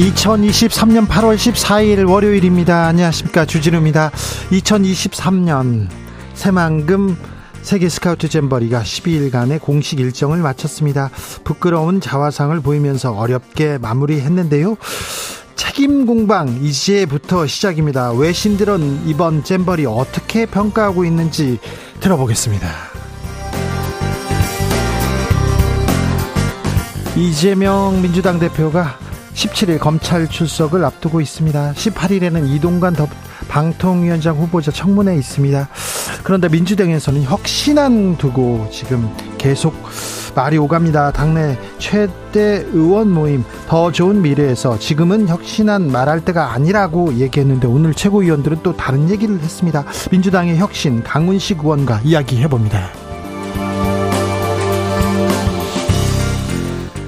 (2023년 8월 14일) 월요일입니다. 안녕하십니까, 주진우입니다. 2023년 새만금 세계스카우트 잼버리가 12일간의 공식 일정을 마쳤습니다. 부끄러운 자화상을 보이면서 어렵게 마무리했는데요. 책임 공방 이제부터 시작입니다. 외신들은 이번 잼버리 어떻게 평가하고 있는지 들어보겠습니다. 이재명 민주당 대표가 17일 검찰 출석을 앞두고 있습니다. 18일에는 이동관 방통위원장 후보자 청문회에 있습니다. 그런데 민주당에서는 혁신안 두고 지금 계속 말이 오갑니다. 당내 최대 의원 모임 더 좋은 미래에서 지금은 혁신안 말할 때가 아니라고 얘기했는데, 오늘 최고위원들은 또 다른 얘기를 했습니다. 민주당의 혁신 강훈식 의원과 이야기해봅니다.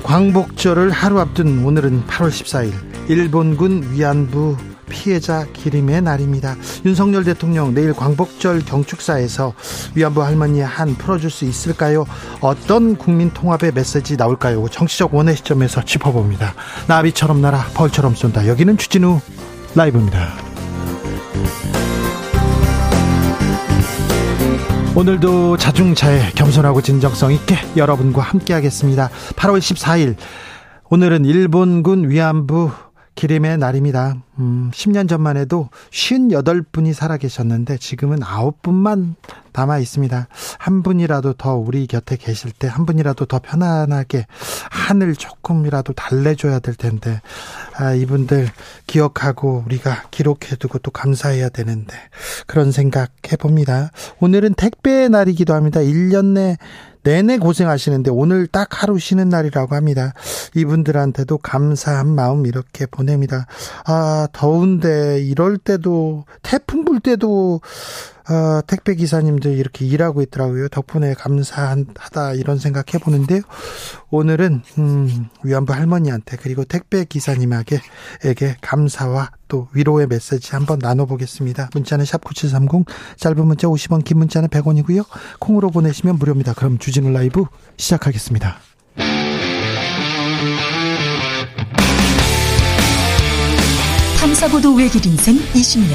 광복절을 하루 앞둔 오늘은 8월 14일 일본군 위안부 피해자 기림의 날입니다. 윤석열 대통령 내일 광복절 경축사에서 위안부 할머니 한 풀어줄 수 있을까요? 어떤 국민 통합의 메시지 나올까요? 정치적 원의 시점에서 짚어봅니다. 나비처럼 날아 벌처럼 쏜다. 여기는 주진우 라이브입니다. 오늘도 자중자애, 겸손하고 진정성 있게 여러분과 함께하겠습니다. 8월 14일 오늘은 일본군 위안부 기림의 날입니다. 10년 전만 해도 58분이 살아계셨는데 지금은 9분만 남아있습니다. 한 분이라도 더 우리 곁에 계실 때 한 분이라도 더 편안하게 한을 조금이라도 달래줘야 될 텐데, 이분들 기억하고 우리가 기록해두고 또 감사해야 되는데, 그런 생각 해봅니다. 오늘은 택배의 날이기도 합니다. 1년 내내 고생하시는데 오늘 딱 하루 쉬는 날이라고 합니다. 이분들한테도 감사한 마음 이렇게 보냅니다. 더운데 이럴 때도, 태풍 불 때도 택배 기사님들 이렇게 일하고 있더라고요. 덕분에 감사하다 이런 생각 해보는데요. 오늘은 위안부 할머니한테, 그리고 택배 기사님에게 감사와 또 위로의 메시지 한번 나눠보겠습니다. 문자는 샵9730, 짧은 문자 50원, 긴 문자는 100원이고요 콩으로 보내시면 무료입니다. 그럼 주진우 라이브 시작하겠습니다. 탐사보도 외길 인생 20년,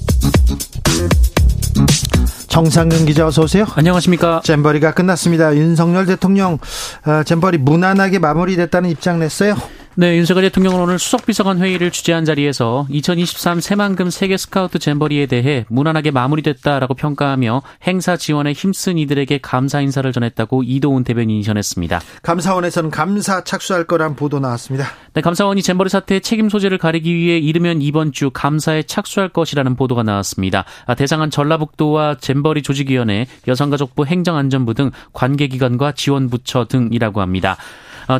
정상근 기자, 어서 오세요. 안녕하십니까. 잼버리가 끝났습니다. 윤석열 대통령 잼버리 무난하게 마무리됐다는 입장 냈어요. 네, 윤석열 대통령은 오늘 수석비서관 회의를 주재한 자리에서 2023 새만금 세계스카우트 잼버리에 대해 무난하게 마무리됐다라고 평가하며 행사 지원에 힘쓴 이들에게 감사 인사를 전했다고 이동훈 대변인이 전했습니다. 감사원에서는 감사 착수할 거란 보도 나왔습니다. 네, 감사원이 잼버리 사태의 책임 소재를 가리기 위해 이르면 이번 주 감사에 착수할 것이라는 보도가 나왔습니다. 대상은 전라북도와 잼버리 조직위원회, 여성가족부, 행정안전부 등 관계기관과 지원부처 등이라고 합니다.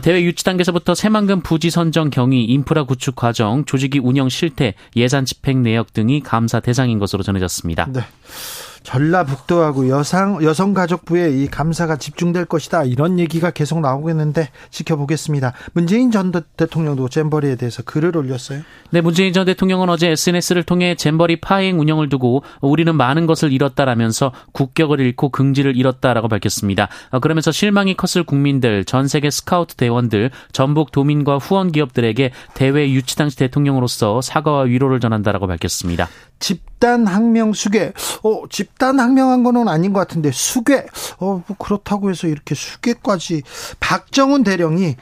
대회 유치 단계에서부터 새만금 부지 선정 경위, 인프라 구축 과정, 조직이 운영 실태, 예산 집행 내역 등이 감사 대상인 것으로 전해졌습니다. 네. 전라북도하고 여성가족부의 이 감사가 집중될 것이다, 이런 얘기가 계속 나오겠는데 지켜보겠습니다. 문재인 전 대통령도 잼버리에 대해서 글을 올렸어요. 네, 문재인 전 대통령은 어제 SNS를 통해 잼버리 파행 운영을 두고 우리는 많은 것을 잃었다라면서 국격을 잃고 긍지를 잃었다라고 밝혔습니다. 그러면서 실망이 컸을 국민들, 전 세계 스카우트 대원들, 전북 도민과 후원 기업들에게 대회 유치 당시 대통령으로서 사과와 위로를 전한다라고 밝혔습니다. 집단항명 수괴. 집단항명한 거는 아닌 것 같은데 수괴. 그렇다고 해서 이렇게 수괴까지. 박정훈 대령이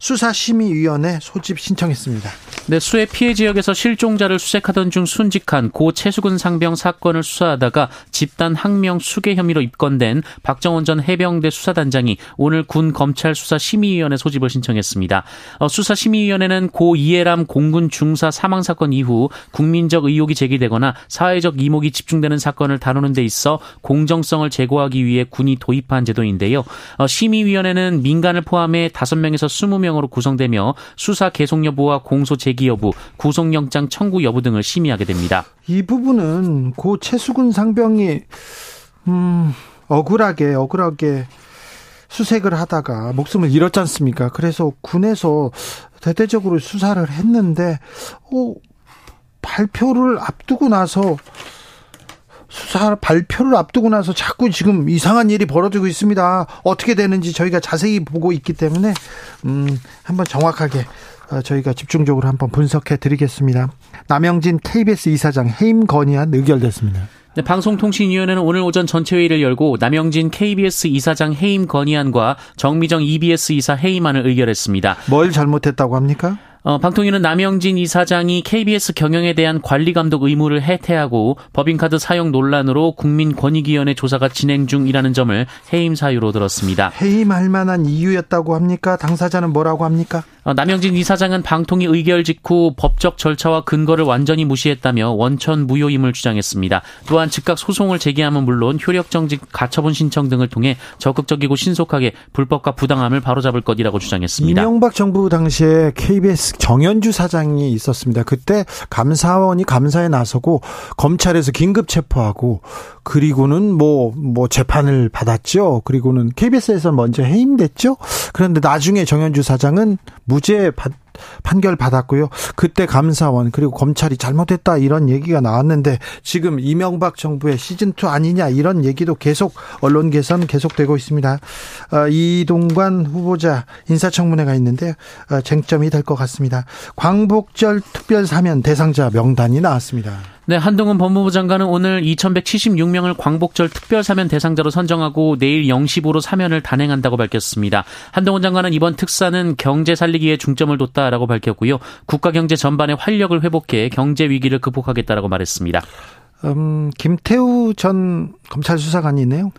수사심의위원회 소집 신청했습니다. 네, 수해 피해 지역에서 실종자를 수색하던 중 순직한 고 최수근 상병 사건을 수사하다가 집단 항명 수괴 혐의로 입건된 박정원 전 해병대 수사단장이 오늘 군 검찰 수사심의위원회 소집을 신청했습니다. 수사심의위원회는 고 이해람 공군 중사 사망 사건 이후 국민적 의혹이 제기되거나 사회적 이목이 집중되는 사건을 다루는 데 있어 공정성을 제고하기 위해 군이 도입한 제도인데요. 심의위원회는 민간을 포함해 5명에서 20명 으로 구성되며 수사 계속 여부와 공소 제기 여부, 구속영장 청구 여부 등을 심의하게 됩니다. 이 부분은 고 최수근 상병이 억울하게 수색을 하다가 목숨을 잃었지 않습니까? 그래서 군에서 대대적으로 수사를 했는데 발표를 앞두고 나서 자꾸 지금 이상한 일이 벌어지고 있습니다. 어떻게 되는지 저희가 자세히 보고 있기 때문에 한번 정확하게 저희가 집중적으로 한번 분석해 드리겠습니다. 남영진 KBS 이사장 해임 건의안 의결됐습니다. 네, 방송통신위원회는 오늘 오전 전체회의를 열고 남영진 KBS 이사장 해임 건의안과 정미정 EBS 이사 해임안을 의결했습니다. 뭘 잘못했다고 합니까? 방통위는 남영진 이사장이 KBS 경영에 대한 관리감독 의무를 해태하고 법인카드 사용 논란으로 국민권익위원회 조사가 진행 중이라는 점을 해임 사유로 들었습니다. 해임할 만한 이유였다고 합니까? 당사자는 뭐라고 합니까? 남영진 이사장은 방통위 의결 직후 법적 절차와 근거를 완전히 무시했다며 원천 무효임을 주장했습니다. 또한 즉각 소송을 제기하면 물론 효력정지 가처분 신청 등을 통해 적극적이고 신속하게 불법과 부당함을 바로잡을 것이라고 주장했습니다. 이명박 정부 당시에 KBS 정연주 사장이 있었습니다. 그때 감사원이 감사에 나서고 검찰에서 긴급 체포하고 그리고는 뭐 재판을 받았죠. 그리고는 KBS에서 먼저 해임됐죠. 그런데 나중에 정연주 사장은 무죄 판결 받았고요. 그때 감사원 그리고 검찰이 잘못했다 이런 얘기가 나왔는데 지금 이명박 정부의 시즌2 아니냐 이런 얘기도 계속 언론계선 계속되고 있습니다. 이동관 후보자 인사청문회가 있는데 쟁점이 될 것 같습니다. 광복절 특별사면 대상자 명단이 나왔습니다. 네, 한동훈 법무부 장관은 오늘 2176명을 광복절 특별사면 대상자로 선정하고 내일 0시부로 사면을 단행한다고 밝혔습니다. 한동훈 장관은 이번 특사는 경제 살리기에 중점을 뒀다라고 밝혔고요. 국가 경제 전반의 활력을 회복해 경제 위기를 극복하겠다라고 말했습니다. 김태우 전 검찰 수사관이 있네요.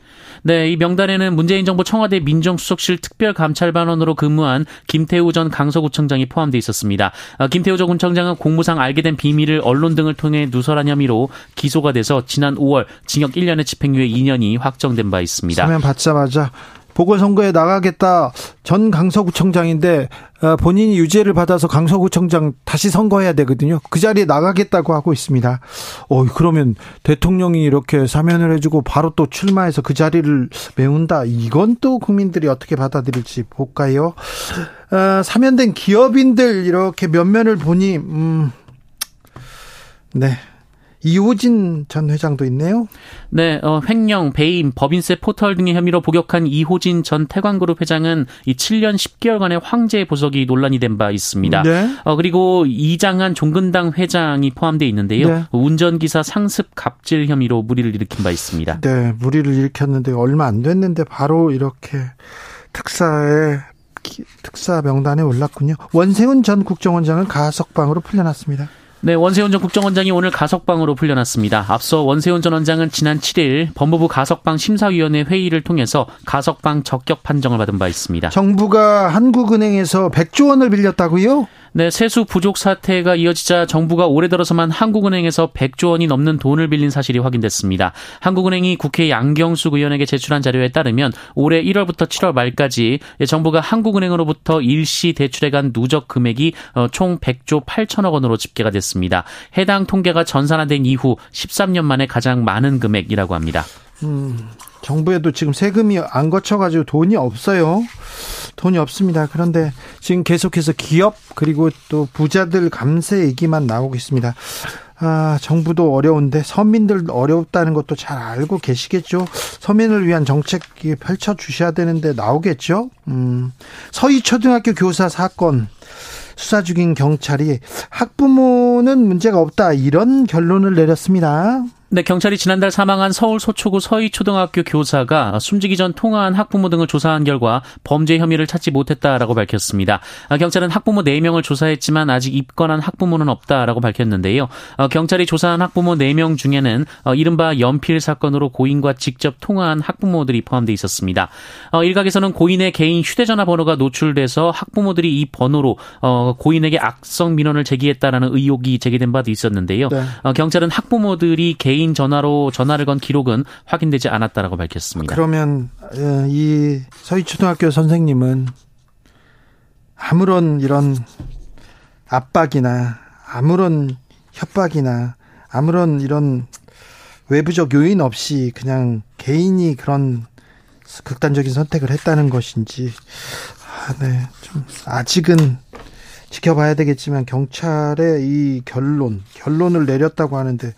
네, 이 명단에는 문재인 정부 청와대 민정수석실 특별감찰반원으로 근무한 김태우 전 강서구청장이 포함되어 있었습니다. 김태우 전 구청장은 공무상 알게 된 비밀을 언론 등을 통해 누설한 혐의로 기소가 돼서 지난 5월 징역 1년에 집행유예 2년이 확정된 바 있습니다. 사면 받자마자 보궐선거에 나가겠다. 전 강서구청장인데 본인이 유죄를 받아서 강서구청장 다시 선거해야 되거든요. 그 자리에 나가겠다고 하고 있습니다. 그러면 대통령이 이렇게 사면을 해주고 바로 또 출마해서 그 자리를 메운다. 이건 또 국민들이 어떻게 받아들일지 볼까요? 사면된 기업인들 이렇게 면면을 보니 네. 이호진 전 회장도 있네요. 네, 횡령, 배임, 법인세 포털 등의 혐의로 복역한 이호진 전 태광그룹 회장은 이 7년 10개월간의 황제 보석이 논란이 된 바 있습니다. 네. 그리고 이장한 종근당 회장이 포함되어 있는데요. 네. 운전기사 상습 갑질 혐의로 물의를 일으킨 바 있습니다. 네, 물의를 일으켰는데 얼마 안 됐는데 바로 이렇게 특사 명단에 올랐군요. 원세훈 전 국정원장은 가석방으로 풀려났습니다. 네, 원세훈 전 국정원장이 오늘 가석방으로 풀려났습니다. 앞서 원세훈 전 원장은 지난 7일 법무부 가석방 심사위원회 회의를 통해서 가석방 적격 판정을 받은 바 있습니다. 정부가 한국은행에서 100조 원을 빌렸다고요? 네, 세수 부족 사태가 이어지자 정부가 올해 들어서만 한국은행에서 100조 원이 넘는 돈을 빌린 사실이 확인됐습니다. 한국은행이 국회 양경숙 의원에게 제출한 자료에 따르면 올해 1월부터 7월 말까지 정부가 한국은행으로부터 일시 대출해간 누적 금액이 총 100조 8천억 원으로 집계가 됐습니다. 해당 통계가 전산화된 이후 13년 만에 가장 많은 금액이라고 합니다. 정부에도 지금 세금이 안 거쳐가지고 돈이 없어요. 돈이 없습니다. 그런데 지금 계속해서 기업 그리고 또 부자들 감세 얘기만 나오고 있습니다. 정부도 어려운데 서민들 어렵다는 것도 잘 알고 계시겠죠. 서민을 위한 정책이 펼쳐주셔야 되는데 나오겠죠. 서이초등학교 교사 사건 수사 중인 경찰이 학부모는 문제가 없다 이런 결론을 내렸습니다. 네, 경찰이 지난달 사망한 서울 서초구 서이초등학교 교사가 숨지기 전 통화한 학부모 등을 조사한 결과 범죄 혐의를 찾지 못했다라고 밝혔습니다. 경찰은 학부모 4명을 조사했지만 아직 입건한 학부모는 없다라고 밝혔는데요. 경찰이 조사한 학부모 4명 중에는 이른바 연필 사건으로 고인과 직접 통화한 학부모들이 포함되어 있었습니다. 일각에서는 고인의 개인 휴대전화 번호가 노출돼서 학부모들이 이 번호로 고인에게 악성 민원을 제기했다라는 의혹이 제기된 바도 있었는데요. 네. 경찰은 학부모들이 개인 전화로 전화를 건 기록은 확인되지 않았다라고 밝혔습니다. 그러면 이 서희초등학교 선생님은 아무런 이런 압박이나 아무런 협박이나 아무런 이런 외부적 요인 없이 그냥 개인이 그런 극단적인 선택을 했다는 것인지 네, 좀 아직은 지켜봐야 되겠지만 경찰의 이 결론을 내렸다고 하는데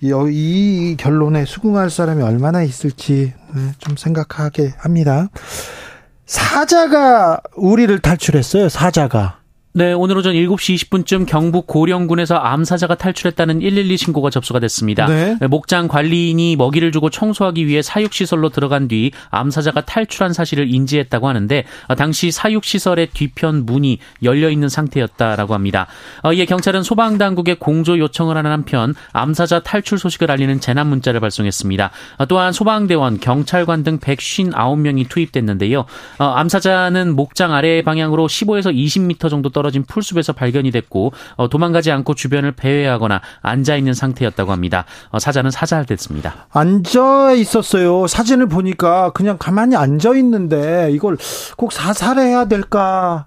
이 결론에 수긍할 사람이 얼마나 있을지 좀 생각하게 합니다. 사자가 우리를 탈출했어요. 사자가. 네, 오늘 오전 7시 20분쯤 경북 고령군에서 암사자가 탈출했다는 112 신고가 접수가 됐습니다. 네. 목장 관리인이 먹이를 주고 청소하기 위해 사육시설로 들어간 뒤 암사자가 탈출한 사실을 인지했다고 하는데 당시 사육시설의 뒤편 문이 열려있는 상태였다라고 합니다. 이에 경찰은 소방당국에 공조 요청을 하는 한편 암사자 탈출 소식을 알리는 재난문자를 발송했습니다. 또한 소방대원, 경찰관 등 159명이 투입됐는데요. 암사자는 목장 아래 방향으로 15에서 20m 정도 떨어진 풀숲에서 발견이 됐고 도망가지 않고 주변을 배회하거나 앉아있는 상태였다고 합니다. 사자는 사살됐습니다. 앉아있었어요. 사진을 보니까 그냥 가만히 앉아있는데 이걸 꼭 사살해야 될까,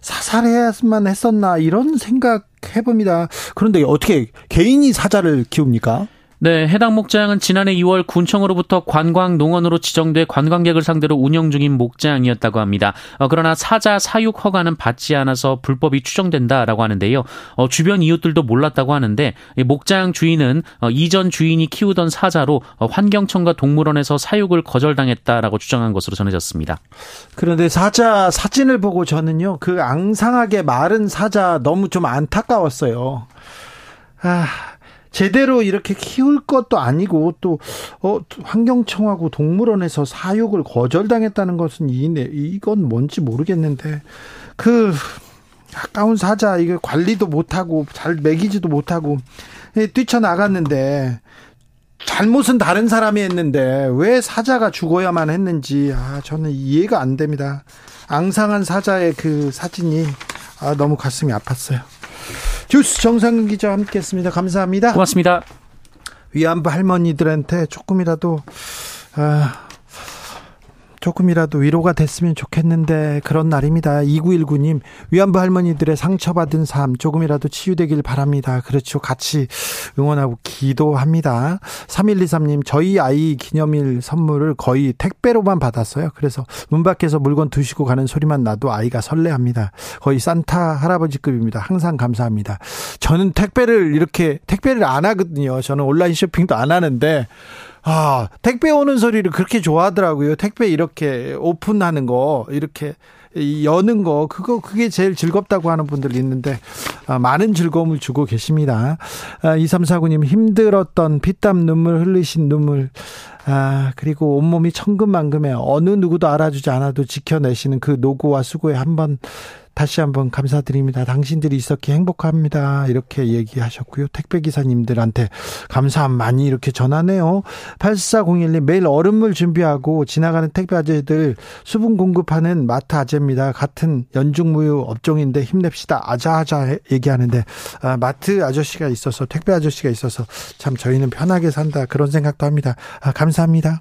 사살해야만 했었나 이런 생각해봅니다. 그런데 어떻게 개인이 사자를 키웁니까? 네, 해당 목장은 지난해 2월 군청으로부터 관광농원으로 지정돼 관광객을 상대로 운영 중인 목장이었다고 합니다. 그러나 사자 사육 허가는 받지 않아서 불법이 추정된다라고 하는데요. 주변 이웃들도 몰랐다고 하는데 목장 주인은 이전 주인이 키우던 사자로 환경청과 동물원에서 사육을 거절당했다라고 주장한 것으로 전해졌습니다. 그런데 사자 사진을 보고 저는요, 그 앙상하게 마른 사자 너무 좀 안타까웠어요. 제대로 이렇게 키울 것도 아니고 또 환경청하고 동물원에서 사육을 거절당했다는 것은 이건 뭔지 모르겠는데 그 아까운 사자 이거 관리도 못하고 잘 먹이지도 못하고 뛰쳐나갔는데 잘못은 다른 사람이 했는데 왜 사자가 죽어야만 했는지 저는 이해가 안 됩니다. 앙상한 사자의 그 사진이 너무 가슴이 아팠어요. 쥬스 정상근 기자와 함께했습니다. 감사합니다. 고맙습니다. 위안부 할머니들한테 조금이라도 위로가 됐으면 좋겠는데 그런 날입니다. 2919님, 위안부 할머니들의 상처받은 삶 조금이라도 치유되길 바랍니다. 그렇죠. 같이 응원하고 기도합니다. 3123님, 저희 아이 기념일 선물을 거의 택배로만 받았어요. 그래서 문 밖에서 물건 두시고 가는 소리만 나도 아이가 설레합니다. 거의 산타 할아버지급입니다. 항상 감사합니다. 저는 택배를 안 하거든요. 저는 온라인 쇼핑도 안 하는데 택배 오는 소리를 그렇게 좋아하더라고요. 택배 이렇게 오픈하는 거, 이렇게 여는 거, 그게 제일 즐겁다고 하는 분들 있는데, 많은 즐거움을 주고 계십니다. 2349님, 힘들었던 피땀 눈물 흘리신 눈물, 그리고 온몸이 천근만금에 어느 누구도 알아주지 않아도 지켜내시는 그 노고와 수고에 다시 한번 감사드립니다. 당신들이 있었기에 행복합니다. 이렇게 얘기하셨고요. 택배기사님들한테 감사함 많이 이렇게 전하네요. 8401님, 매일 얼음물 준비하고 지나가는 택배 아재들 수분 공급하는 마트 아재입니다. 같은 연중무휴 업종인데 힘냅시다. 아자아자 얘기하는데 마트 아저씨가 있어서, 택배 아저씨가 있어서 참 저희는 편하게 산다 그런 생각도 합니다. 감사합니다.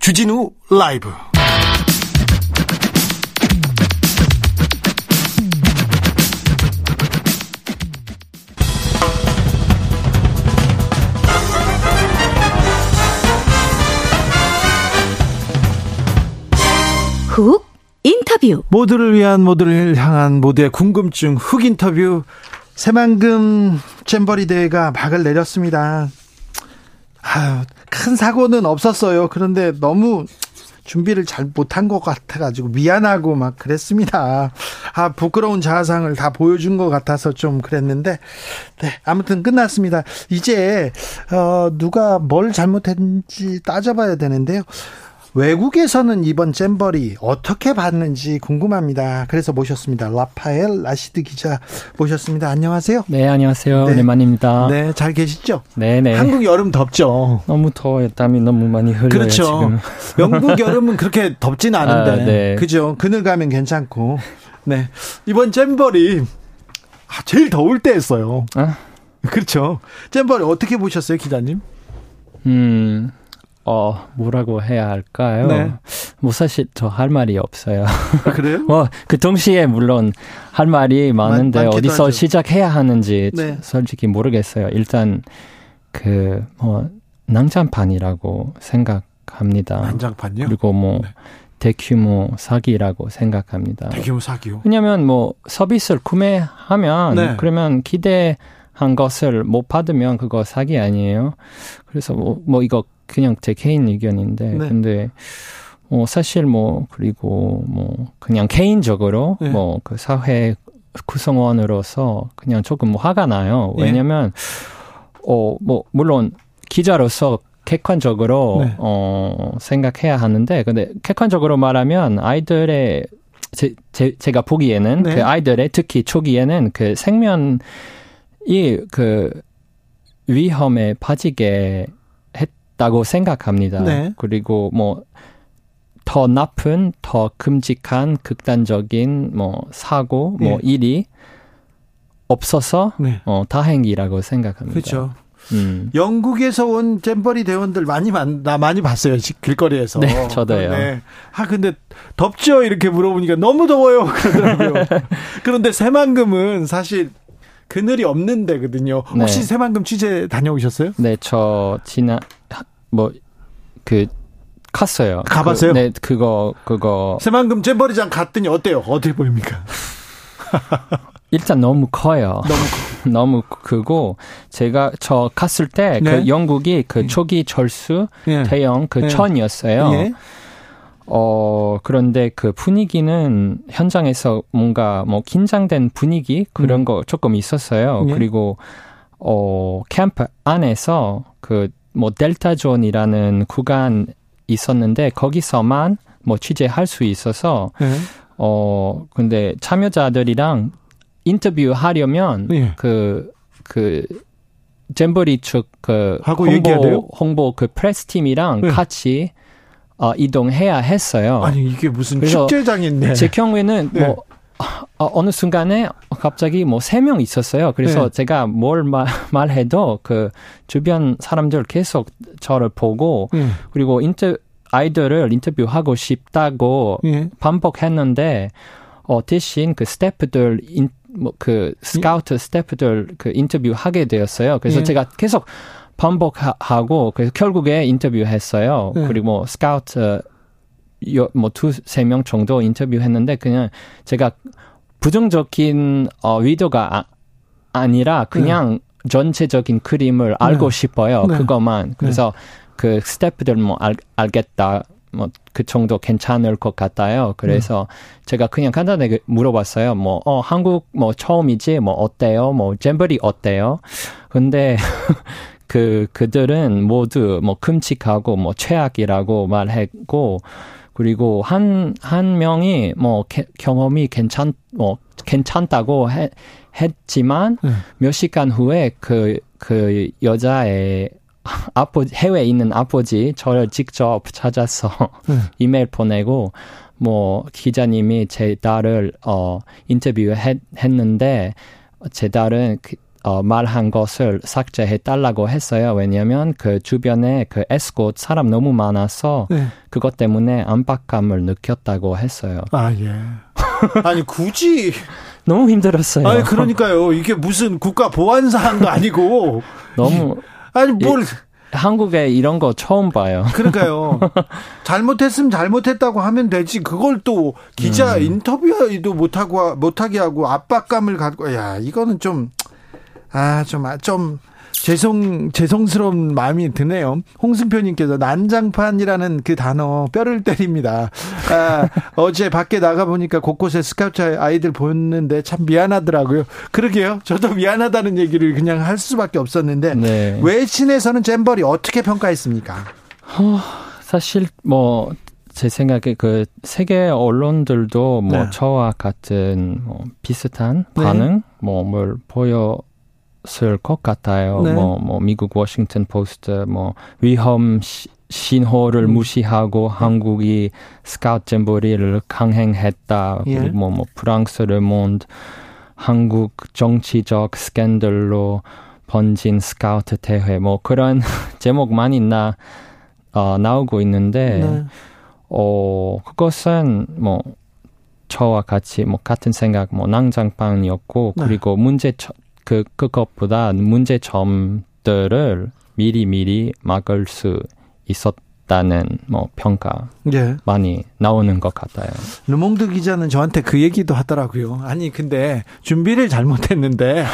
주진우 라이브 훅 인터뷰, 모두를 위한, 모두를 향한, 모두의 궁금증 훅 인터뷰. 새만금 잼버리 대회가 막을 내렸습니다. 큰 사고는 없었어요. 그런데 너무 준비를 잘 못한 것 같아가지고 미안하고 막 그랬습니다. 아, 부끄러운 자아상을 다 보여준 것 같아서 좀 그랬는데, 네, 아무튼 끝났습니다. 이제 누가 뭘 잘못했는지 따져봐야 되는데요. 외국에서는 이번 잼버리 어떻게 봤는지 궁금합니다. 그래서 모셨습니다. 라파엘 라시드 기자 모셨습니다. 안녕하세요. 네, 안녕하세요. 네. 오랜만입니다. 네, 잘 계시죠? 네네. 한국 여름 덥죠? 너무 더워요. 땀이 너무 많이 흘러요. 그렇죠. 지금. 영국 여름은 그렇게 덥진 않은데. 아, 네. 그죠. 그늘 가면 괜찮고. 네. 이번 잼버리 제일 더울 때 했어요. 아? 그렇죠. 잼버리 어떻게 보셨어요, 기자님? 뭐라고 해야 할까요? 네. 뭐 사실 저 할 말이 없어요. 아, 그래요? 뭐 그 동시에 물론 할 말이 많은데 어디서 하죠. 시작해야 하는지 네. 솔직히 모르겠어요. 일단 그 뭐 난장판이라고 생각합니다. 난장판이요? 그리고 뭐 네. 대규모 사기라고 생각합니다. 대규모 사기요? 왜냐하면 뭐 서비스를 구매하면 네. 그러면 기대한 것을 못 받으면 그거 사기 아니에요. 그래서 뭐 이거 그냥 제 개인 의견인데, 네. 근데, 사실 그리고 그냥 개인적으로, 네. 그 사회 구성원으로서 그냥 조금 화가 나요. 왜냐면, 네. 물론 기자로서 객관적으로, 네. 생각해야 하는데, 근데 객관적으로 말하면 아이들의, 제가 보기에는, 네. 그 아이들의 특히 초기에는 그 생명이 그 위험에 빠지게 다고 생각합니다. 네. 그리고 더 나쁜, 더 끔찍한 극단적인 사고, 네. 일이 없어서 네. 다행이라고 생각합니다. 그렇죠. 영국에서 온 잼버리 대원들 많이 봤어요. 길거리에서. 네, 저도요. 네. 아, 근데 덥죠? 이렇게 물어보니까 너무 더워요. 그러더라고요. 그런데 새만금은 사실 그늘이 없는 데거든요. 혹시 네. 새만금 취재 다녀오셨어요? 네, 저 지난 갔어요. 가봤어요? 네, 그거. 새만금 잼버리장 갔더니 어때요? 어떻게 보입니까? 일단 너무 커요. 너무 크고, 저 갔을 때, 네. 영국이 초기 절수, 네. 대형 네. 천이었어요. 네. 그런데 그 분위기는 현장에서 뭔가 긴장된 분위기 그런 거 조금 있었어요. 네. 그리고, 캠프 안에서 델타존이라는 구간 있었는데 거기서만 취재할 수 있어서, 네. 근데 참여자들이랑 인터뷰하려면 네. 잼버리 측 홍보 프레스팀이랑 네. 같이 이동해야 했어요. 아니, 이게 무슨 축제장인데. 제 경우에는 네. 어느 순간에 갑자기 3명 있었어요. 그래서 네. 제가 뭘 말해도 주변 사람들 계속 저를 보고, 네. 그리고 아이들을 인터뷰하고 싶다고 네. 반복했는데, 대신 스태프들, 스카우트 스태프들 인터뷰하게 되었어요. 그래서 네. 제가 계속 반복하고, 그래서 결국에 인터뷰했어요. 네. 그리고 스카우트, 2-3명 정도 인터뷰했는데 그냥 제가 부정적인 의도가 아니라 그냥 네. 전체적인 그림을 알고 네. 싶어요. 네. 그것만. 그래서 네. 스태프들 알겠다. 그 정도 괜찮을 것 같아요. 그래서 제가 그냥 간단하게 물어봤어요. 한국 처음이지 어때요? 잼버리 어때요? 근데 그들은 모두 끔찍하고 최악이라고 말했고, 그리고 한 명이 경험이 괜찮다고 했지만 몇 시간 후에 그 여자의 해외에 있는 아버지 저를 직접 찾아서 이메일 보내고 기자님이 제 딸을 인터뷰했는데 제 딸은 말한 것을 삭제해달라고 했어요. 왜냐하면 주변에 에스코트 사람 너무 많아서 네. 그것 때문에 압박감을 느꼈다고 했어요. 아, 예. 아니, 굳이. 너무 힘들었어요. 아니, 그러니까요. 이게 무슨 국가 보안 사항도 아니고. 너무. 아니, 한국에 이런 거 처음 봐요. 그러니까요. 잘못했으면 잘못했다고 하면 되지. 그걸 또 기자 인터뷰도 못하게 하고 압박감을 갖고. 야, 이거는 좀. 좀 죄송스러운 마음이 드네요. 홍승표님께서 난장판이라는 그 단어 뼈를 때립니다. 아, 어제 밖에 나가보니까 곳곳에 스카우트 아이들 보였는데 참 미안하더라고요. 그러게요. 저도 미안하다는 얘기를 그냥 할 수밖에 없었는데 네. 외신에서는 잼버리 어떻게 평가했습니까? 사실 뭐 제 생각에 그 세계 언론들도 뭐 네. 저와 같은 뭐 비슷한 반응 네. 뭘 보였을 것 같아요. 네. 뭐 미국 워싱턴 포스트 뭐 위험 신호를 무시하고 한국이 스카우트 잼버리를 강행했다. 예. 그리고 뭐 프랑스 르몬드 한국 정치적 스캔들로 번진 스카우트 대회 뭐 그런 제목 많이 나오고 있는데. 네. 그것은 저와 같이 같은 생각 난장판이었고 네. 그리고 그것보다 문제점들을 미리 막을 수 있었다는 평가 네. 많이 나오는 것 같아요. 르몽드 기자는 저한테 그 얘기도 하더라고요. 아니 근데 준비를 잘못했는데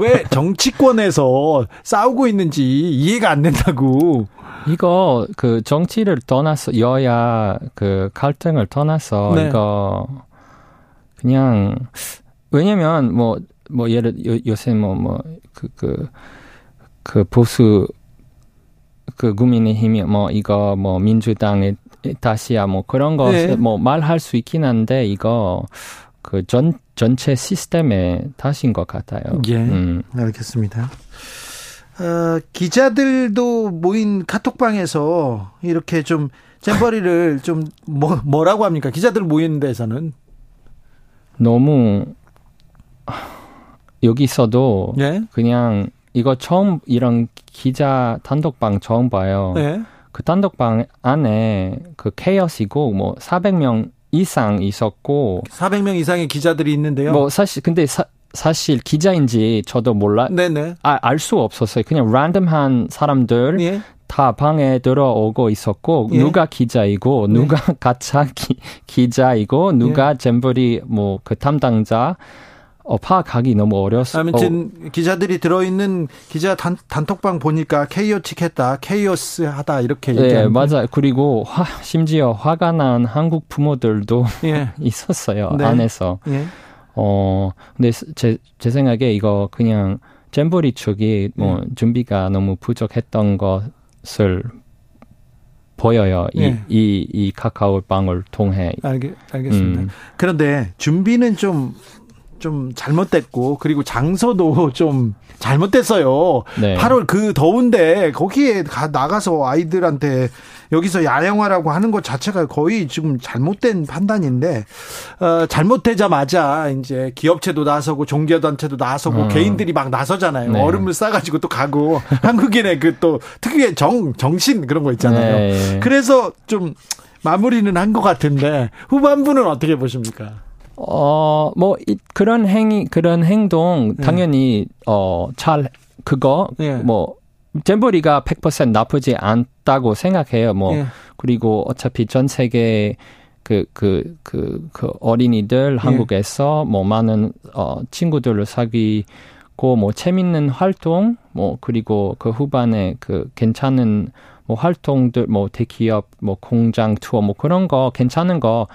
왜 정치권에서 싸우고 있는지 이해가 안 된다고. 이거 그 정치를 떠나서 여야 그 갈등을 떠나서 네. 이거 그냥 왜냐면 요새 그 보수 그 국민의힘이 이거 민주당의 다시야 그런 거 네. 말할 수 있긴 한데 이거 그 전체 시스템의 탓인 것 같아요. 예. 알겠습니다. 기자들도 모인 카톡방에서 이렇게 좀 잼버리를 좀 뭐라고 합니까? 기자들 모인 데서는 너무 여기서도 예? 그냥 이거 처음 이런 기자 단독방 처음 봐요. 예? 그 단독방 안에 그 케이어스이고 400명 이상 있었고 400명 이상의 기자들이 있는데요. 사실 근데 사실 기자인지 저도 알 수 없었어요. 그냥 랜덤한 사람들 예. 다 방에 들어오고 있었고 예. 누가 기자이고 누가 네. 가짜 기자이고 누가 예. 잼버리 그 담당자 파악하기 너무 어려웠어요. 아무튼 기자들이 들어있는 기자 단톡방 보니까 케이오틱했다, 케이오스하다 이렇게 얘기합니다. 네, 맞아요. 그리고 심지어 화가 난 한국 부모들도 예. 있었어요. 네. 안에서. 예. 근데 제 생각에 이거 그냥 잼버리 쪽이 준비가 너무 부족했던 것을 보여요. 네. 이 카카오방을 통해. 알겠습니다. 그런데 준비는 좀 잘못됐고 그리고 장소도 좀 잘못됐어요. 네. 8월 그 더운데 거기에 나가서 아이들한테 여기서 야영하라고 하는 것 자체가 거의 지금 잘못된 판단인데 잘못되자마자 이제 기업체도 나서고 종교단체도 나서고 개인들이 막 나서잖아요. 네. 얼음을 싸가지고 또 가고 한국인의 그 또 특유의 정신 그런 거 있잖아요. 네. 그래서 좀 마무리는 한 것 같은데 후반부는 어떻게 보십니까? 그런 그런 행동, 당연히, 예. 잼버리가 100% 나쁘지 않다고 생각해요. 예. 그리고 어차피 전 세계 그 어린이들 한국에서 많은, 친구들을 사귀고, 재밌는 활동, 그리고 그 후반에 괜찮은, 활동들, 대기업, 공장 투어, 그런 거, 괜찮은 거,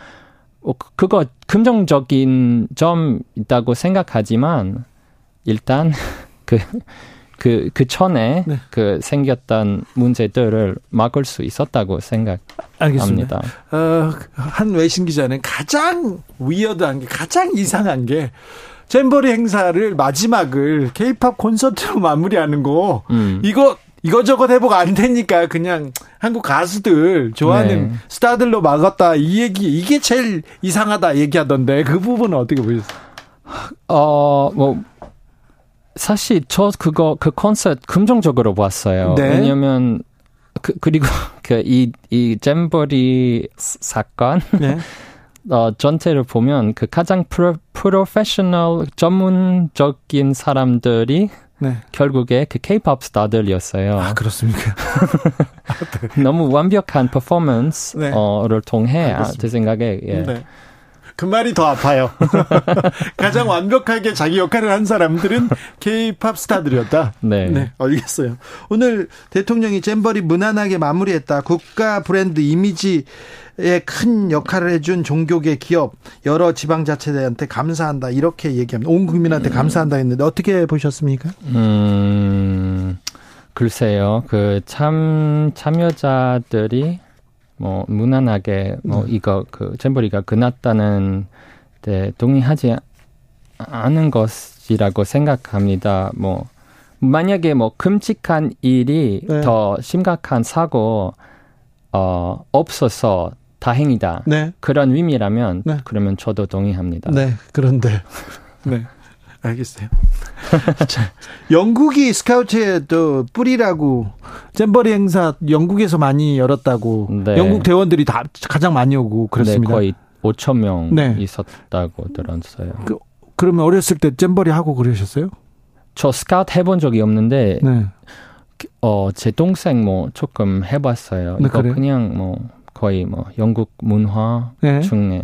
그거 긍정적인 점 있다고 생각하지만 일단 그 전에 네. 생겼던 문제들을 막을 수 있었다고 생각합니다. 한 외신 기자는 가장 위어드한 게 가장 이상한 게 잼버리 행사를 마지막을 K-팝 콘서트로 마무리하는 거 이것저것 해보고 안 되니까 그냥 한국 가수들 좋아하는 네. 스타들로 막았다 이 얘기 이게 제일 이상하다 얘기하던데 그 부분은 어떻게 보셨어요? 사실 저 그 콘서트 긍정적으로 봤어요. 네. 왜냐면 그리고 이 잼버리 사건 네. 전체를 보면 가장 프로페셔널 전문적인 사람들이 네. 결국에 K-pop 스타들이었어요. 아, 그렇습니까? 너무 완벽한 퍼포먼스를 통해, 제 생각에, 예. 네. 그 말이 더 아파요. 가장 완벽하게 자기 역할을 한 사람들은 K-팝 스타들이었다. 네. 네, 알겠어요. 오늘 대통령이 잼버리 무난하게 마무리했다. 국가 브랜드 이미지에 큰 역할을 해준 종교계 기업, 여러 지방자치단체한테 감사한다. 이렇게 얘기합니다. 온 국민한테 감사한다 했는데 어떻게 보셨습니까? 글쎄요. 그 참여자들이 뭐 무난하게 뭐 이거 그 잼버리가 끝났다는 데 동의하지 않은 것이라고 생각합니다. 뭐 만약에 뭐 끔찍한 일이 네. 더 심각한 사고 없어서 다행이다. 네. 그런 의미라면 네. 그러면 저도 동의합니다. 네. 그런데 네. 알겠어요. 자, 영국이 스카우트의 또 뿌리라고 잼버리 행사 영국에서 많이 열었다고. 네. 영국 대원들이 다 가장 많이 오고 그랬습니다. 네, 거의 5천 명 네. 있었다고 들었어요. 그러면 어렸을 때 잼버리 하고 그러셨어요? 저 스카우트 해본 적이 없는데 네. 제 동생 뭐 조금 해봤어요. 네, 이거 그래요? 그냥 뭐 거의 뭐 영국 문화 네. 중에.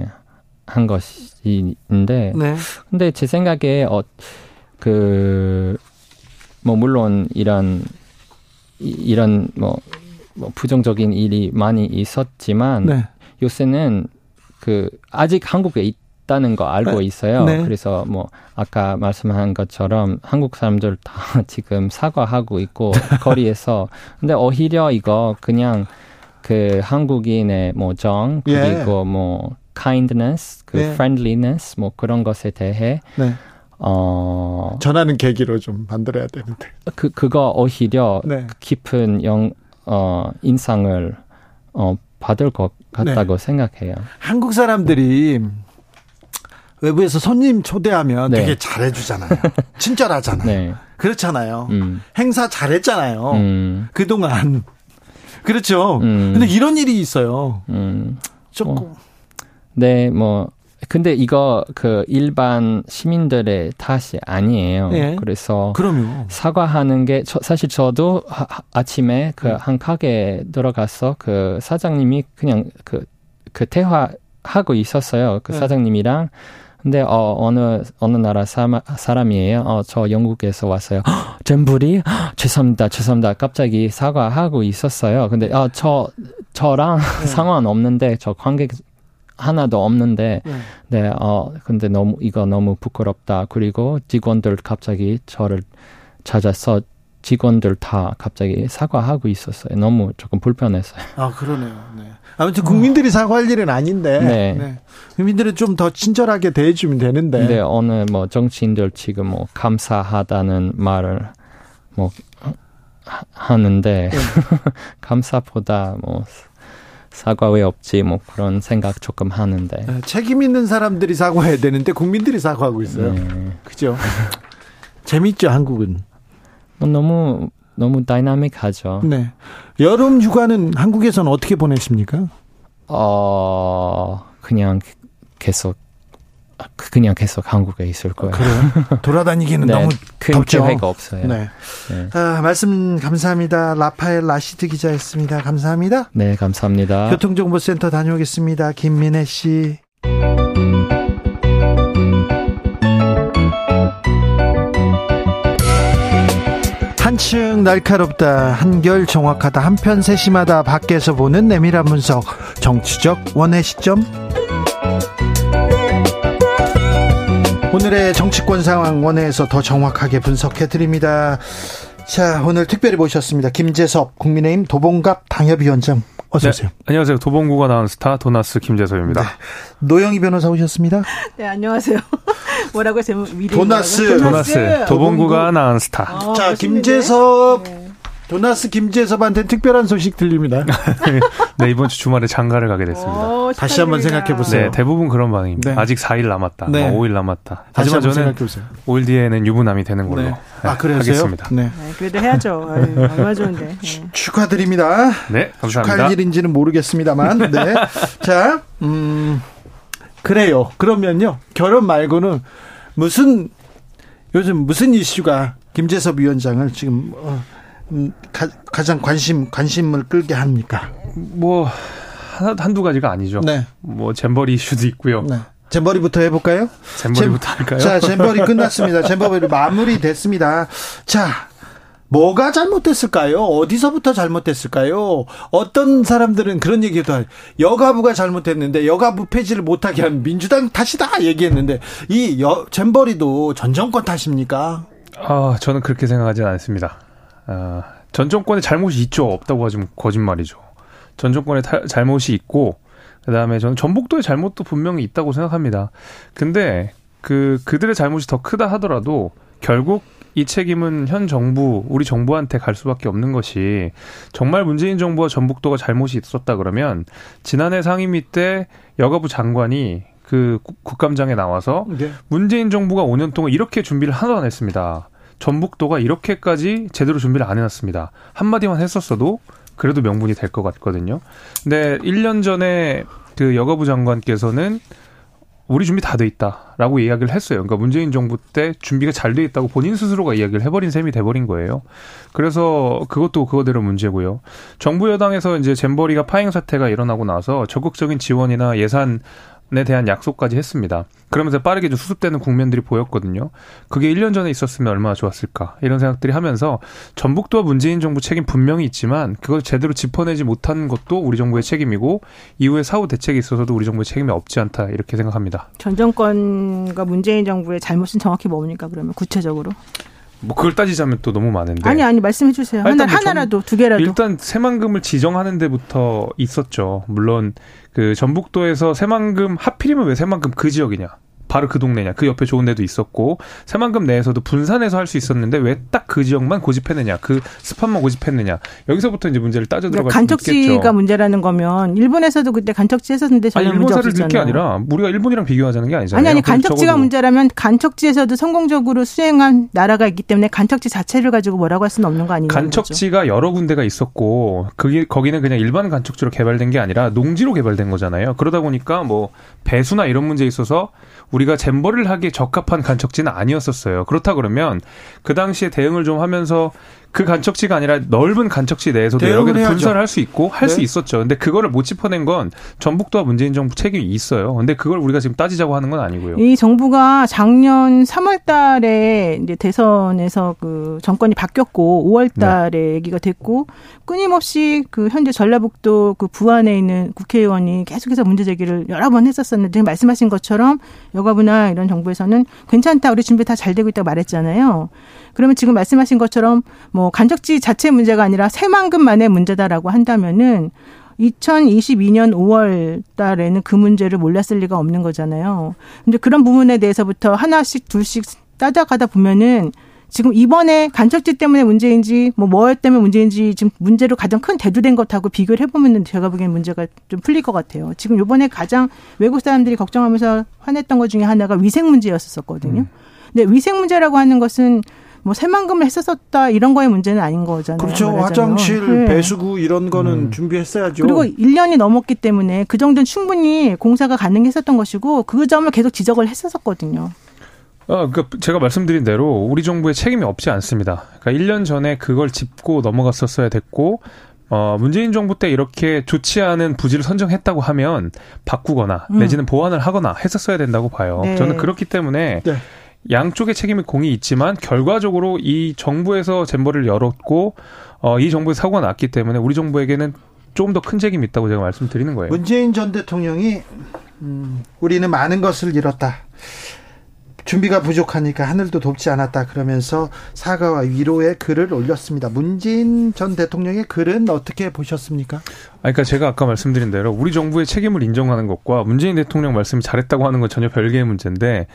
한 것인데, 네. 근데 제 생각에 뭐 물론 이런 뭐 부정적인 일이 많이 있었지만 네. 요새는 아직 한국에 있다는 거 알고 있어요. 네. 그래서 뭐 아까 말씀한 것처럼 한국 사람들 다 지금 사과하고 있고 거리에서 근데 오히려 이거 그냥 한국인의 뭐 정 그리고 예. 뭐 kindness, 네. friendliness, 뭐 그런 것에 대해 네. 전하는 계기로 좀 만들어야 되는데 그거 오히려 네. 깊은 인상을 받을 것 같다고 네. 생각해요. 한국 사람들이 외부에서 손님 초대하면 네. 되게 잘해주잖아요. 친절하잖아요. 네. 그렇잖아요. 행사 잘했잖아요. 그동안 그렇죠. 근데 이런 일이 있어요. 조금. 네, 뭐 근데 이거 일반 시민들의 탓이 아니에요. 네. 그래서 그럼요. 사과하는 게 사실 저도 아침에 한 가게에 들어가서 사장님이 그냥 대화하고 있었어요. 네. 사장님이랑. 근데 어느 나라 사람이에요. 저 영국에서 왔어요. 잼버리 죄송합니다. 갑자기 사과하고 있었어요. 근데 저랑 네. 상관없는데 저 관객 하나도 없는데, 네, 근데 이거 너무 부끄럽다. 그리고 직원들 갑자기 저를 찾아서 직원들 다 갑자기 사과하고 있었어요. 너무 조금 불편했어요. 아, 그러네요. 네. 아무튼 국민들이 사과할 일은 아닌데, 네. 네. 국민들은 좀 더 친절하게 대해주면 되는데. 근데 오늘 뭐 정치인들 지금 뭐 감사하다는 말을 뭐 하는데, 네. 감사보다 뭐, 사과 왜 없지 뭐 그런 생각 조금 하는데 책임 있는 사람들이 사과해야 되는데 국민들이 사과하고 있어요. 네. 그죠? 재밌죠 한국은. 너무 다이나믹하죠. 네. 여름 휴가는 한국에서는 어떻게 보내십니까? 그냥 계속 한국에 있을 거예요. 그래요? 돌아다니기는 네, 너무 덥죠. 회가 없어요. 네. 네. 아, 말씀 감사합니다. 라파엘 라시드 기자였습니다. 감사합니다. 네, 감사합니다. 교통정보센터 다녀오겠습니다. 김민혜 씨. 한층 날카롭다, 한결 정확하다, 한편 세심하다, 밖에서 보는 내밀한 분석, 정치적 원의 시점. 오늘의 정치권 상황 원회에서 더 정확하게 분석해드립니다. 자, 오늘 특별히 모셨습니다. 김재섭 국민의힘 도봉갑 당협위원장 어서 오세요. 네, 안녕하세요. 도봉구가 나온 스타 도나스 김재섭입니다. 네. 노영희 변호사 오셨습니다. 네, 안녕하세요. 뭐라고 제목 도나스. 도봉구가 나온 스타. 자, 멋있는데? 김재섭. 네. 도나스 김재섭한테 특별한 소식 들립니다. 네, 이번 주 주말에 장가를 가게 됐습니다. 오, 다시 한번 생각해 보세요. 네, 대부분 그런 반응입니다. 네. 아직 4일 남았다. 네. 5일 남았다. 하지만 저는 5일 뒤에는 유부남이 되는 걸로. 네. 아, 하겠습니다. 네. 네, 그래도 해야죠. 아유, 얼마 좋은데. 네. 축하드립니다. 네, 감사합니다. 축하할 일인지는 모르겠습니다만. 네. 자, 그래요. 그러면요. 결혼 말고는 요즘 무슨 이슈가 김재섭 위원장을 지금 가장 관심을 끌게 합니까? 뭐 한두 가지가 아니죠. 네. 뭐 잼버리 이슈도 있고요. 네. 잼버리부터 해볼까요? 잼버리부터 할까요? 자, 잼버리 끝났습니다. 잼버리 마무리됐습니다. 자, 뭐가 잘못됐을까요? 어디서부터 잘못됐을까요? 어떤 사람들은 그런 얘기도 하죠. 여가부가 잘못했는데 여가부 폐지를 못하게 한 민주당 탓이다 얘기했는데 이 잼버리도 전 정권 탓입니까? 저는 그렇게 생각하지는 않습니다. 전 정권의 잘못이 있죠. 없다고 하면 거짓말이죠. 전 정권의 잘못이 있고 그다음에 저는 전북도의 잘못도 분명히 있다고 생각합니다. 근데 그들의 잘못이 더 크다 하더라도 결국 이 책임은 현 정부, 우리 정부한테 갈 수밖에 없는 것이 정말 문재인 정부와 전북도가 잘못이 있었다 그러면 지난해 상임위 때 여가부 장관이 그 국감장에 나와서 문재인 정부가 5년 동안 이렇게 준비를 하나도 안 했습니다. 전북도가 이렇게까지 제대로 준비를 안 해놨습니다. 한마디만 했었어도 그래도 명분이 될 것 같거든요. 근데 1년 전에 그 여가부 장관께서는 우리 준비 다 돼 있다라고 이야기를 했어요. 그러니까 문재인 정부 때 준비가 잘 돼 있다고 본인 스스로가 이야기를 해버린 셈이 돼버린 거예요. 그래서 그것도 그거대로 문제고요. 정부 여당에서 이제 잼버리가 파행 사태가 일어나고 나서 적극적인 지원이나 예산에 대한 약속까지 했습니다. 그러면서 빠르게 좀 수습되는 국면들이 보였거든요. 그게 1년 전에 있었으면 얼마나 좋았을까 이런 생각들이 하면서 전북도와 문재인 정부 책임 분명히 있지만 그걸 제대로 짚어내지 못한 것도 우리 정부의 책임이고 이후에 사후 대책에 있어서도 우리 정부의 책임이 없지 않다 이렇게 생각합니다. 전 정권과 문재인 정부의 잘못은 정확히 뭡니까 그러면 구체적으로? 뭐 그걸 따지자면 또 너무 많은데. 아니 말씀해 주세요. 하나라도 두 개라도. 일단 새만금을 지정하는 데부터 있었죠. 물론 그 전북도에서 새만금 하필이면 왜 새만금 그 지역이냐. 바로 그 동네냐. 그 옆에 좋은 데도 있었고 새만금 내에서도 분산해서 할 수 있었는데 왜 딱 그 지역만 고집했느냐. 그 스팟만 고집했느냐. 여기서부터 이제 문제를 따져 들어갈 수 있겠죠. 간척지가 문제라는 거면 일본에서도 그때 간척지 했었는데 전혀 문제 없었잖아요. 일본사를 들 게 아니라 우리가 일본이랑 비교하자는 게 아니잖아요. 아니 간척지가 문제라면 간척지에서도 성공적으로 수행한 나라가 있기 때문에 간척지 자체를 가지고 뭐라고 할 수는 없는 거 아니에요. 간척지가 거죠. 여러 군데가 있었고 거기는 그냥 일반 간척지로 개발된 게 아니라 농지로 개발된 거잖아요. 그러다 보니까 뭐 배수나 이런 문제에 있어서 우리가 잼버리를 하기에 적합한 간척지는 아니었었어요. 그렇다 그러면 그 당시에 대응을 좀 하면서 그 간척지가 아니라 넓은 간척지 내에서도 여러 개를 분산할 수 있고 할 수 있었죠. 근데 그거를 못 짚어낸 건 전북도와 문재인 정부 책임이 있어요. 근데 그걸 우리가 지금 따지자고 하는 건 아니고요. 이 정부가 작년 3월 달에 이제 대선에서 그 정권이 바뀌었고 5월 달에 얘기가 됐고 끊임없이 그 현재 전라북도 그 부안에 있는 국회의원이 계속해서 문제 제기를 여러 번 했었었는데 지금 말씀하신 것처럼 여가부나 이런 정부에서는 괜찮다. 우리 준비 다 잘 되고 있다고 말했잖아요. 그러면 지금 말씀하신 것처럼 뭐 간척지 자체 문제가 아니라 새만금만의 문제다라고 한다면은 2022년 5월 달에는 그 문제를 몰랐을 리가 없는 거잖아요. 근데 그런 부분에 대해서부터 하나씩 둘씩 따져가다 보면은 지금 이번에 간척지 때문에 문제인지 뭐였다면 문제인지 지금 문제로 가장 큰 대두된 것하고 비교를 해보면 제가 보기엔 문제가 좀 풀릴 것 같아요. 지금 이번에 가장 외국 사람들이 걱정하면서 화냈던 것 중에 하나가 위생 문제였었거든요. 근데 위생 문제라고 하는 것은 뭐 새만금을 했었다 이런 거의 문제는 아닌 거잖아요. 그렇죠. 말하자면. 화장실, 배수구 이런 거는 준비했어야죠. 그리고 1년이 넘었기 때문에 그 정도는 충분히 공사가 가능했었던 것이고 그 점을 계속 지적을 했었거든요. 그러니까 제가 말씀드린 대로 우리 정부의 책임이 없지 않습니다. 그러니까 1년 전에 그걸 짚고 넘어갔었어야 됐고 문재인 정부 때 이렇게 좋지 않은 부지를 선정했다고 하면 바꾸거나 내지는 보완을 하거나 했었어야 된다고 봐요. 네. 저는 그렇기 때문에 양쪽의 책임이 공이 있지만 결과적으로 이 정부에서 잼버리를 열었고 이 정부에서 사고가 났기 때문에 우리 정부에게는 조금 더 큰 책임이 있다고 제가 말씀드리는 거예요. 문재인 전 대통령이 우리는 많은 것을 잃었다. 준비가 부족하니까 하늘도 돕지 않았다 그러면서 사과와 위로의 글을 올렸습니다. 문재인 전 대통령의 글은 어떻게 보셨습니까? 그러니까 제가 아까 말씀드린 대로 우리 정부의 책임을 인정하는 것과 문재인 대통령 말씀이 잘했다고 하는 건 전혀 별개의 문제인데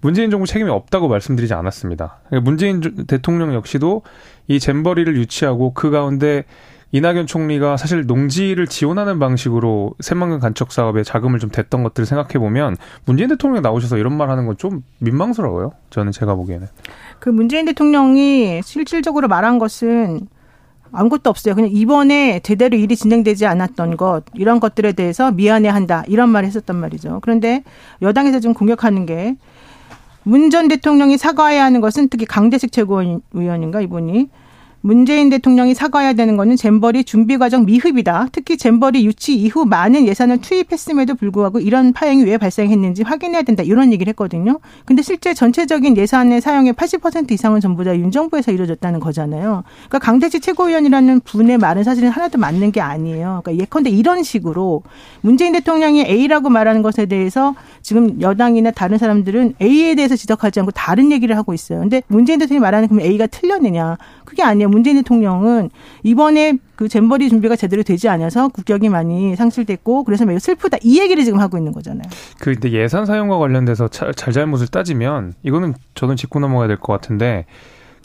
문재인 정부 책임이 없다고 말씀드리지 않았습니다. 문재인 대통령 역시도 이 잼버리를 유치하고 그 가운데 이낙연 총리가 사실 농지를 지원하는 방식으로 새만금 간척 사업에 자금을 좀 댔던 것들을 생각해보면 문재인 대통령이 나오셔서 이런 말 하는 건 좀 민망스러워요. 저는 제가 보기에는. 그 문재인 대통령이 실질적으로 말한 것은 아무것도 없어요. 그냥 이번에 제대로 일이 진행되지 않았던 것 이런 것들에 대해서 미안해한다 이런 말을 했었단 말이죠. 그런데 여당에서 좀 공격하는 게 문 전 대통령이 사과해야 하는 것은 특히 강대식 최고위원인가 이분이 문재인 대통령이 사과해야 되는 것은 잼버리 준비 과정 미흡이다. 특히 잼버리 유치 이후 많은 예산을 투입했음에도 불구하고 이런 파행이 왜 발생했는지 확인해야 된다. 이런 얘기를 했거든요. 근데 실제 전체적인 예산의 사용의 80% 이상은 전부 다 윤 정부에서 이루어졌다는 거잖아요. 그러니까 강대식 최고위원이라는 분의 말은 사실은 하나도 맞는 게 아니에요. 그러니까 예컨대 이런 식으로 문재인 대통령이 A라고 말하는 것에 대해서 지금 여당이나 다른 사람들은 A에 대해서 지적하지 않고 다른 얘기를 하고 있어요. 근데 문재인 대통령이 말하는 그럼 A가 틀렸느냐. 그게 아니에요. 문재인 대통령은 이번에 그 잼버리 준비가 제대로 되지 않아서 국격이 많이 상실됐고 그래서 매우 슬프다. 이 얘기를 지금 하고 있는 거잖아요. 근데 예산 사용과 관련돼서 잘잘못을 따지면 이거는 저는 짚고 넘어가야 될 것 같은데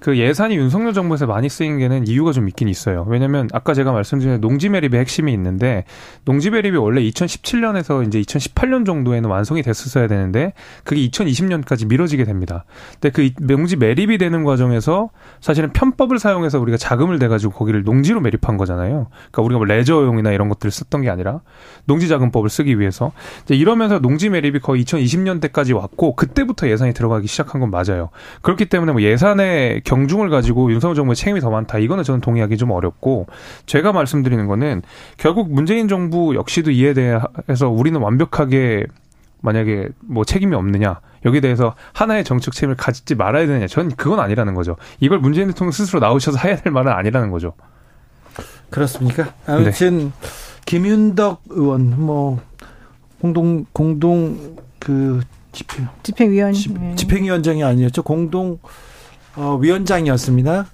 그 예산이 윤석열 정부에서 많이 쓰인 게는 이유가 좀 있긴 있어요. 왜냐하면 아까 제가 말씀드린 농지 매립의 핵심이 있는데 농지 매립이 원래 2017년에서 이제 2018년 정도에는 완성이 됐었어야 되는데 그게 2020년까지 미뤄지게 됩니다. 근데 그 농지 매립이 되는 과정에서 사실은 편법을 사용해서 우리가 자금을 대가지고 거기를 농지로 매립한 거잖아요. 그러니까 우리가 뭐 레저용이나 이런 것들을 썼던 게 아니라 농지자금법을 쓰기 위해서 이제 이러면서 농지 매립이 거의 2020년대까지 왔고 그때부터 예산이 들어가기 시작한 건 맞아요. 그렇기 때문에 뭐 예산의 경중을 가지고 윤석열 정부의 책임이 더 많다. 이거는 저는 동의하기 좀 어렵고 제가 말씀드리는 거는 결국 문재인 정부 역시도 이에 대해서 우리는 완벽하게 만약에 뭐 책임이 없느냐. 여기에 대해서 하나의 정책 책임을 가지지 말아야 되느냐. 저는 그건 아니라는 거죠. 이걸 문재인 대통령 스스로 나오셔서 해야 될 말은 아니라는 거죠. 그렇습니까? 아무튼 네. 김윤덕 의원 뭐 공동 그 집행위원장이 아니었죠. 공동 위원장이었습니다.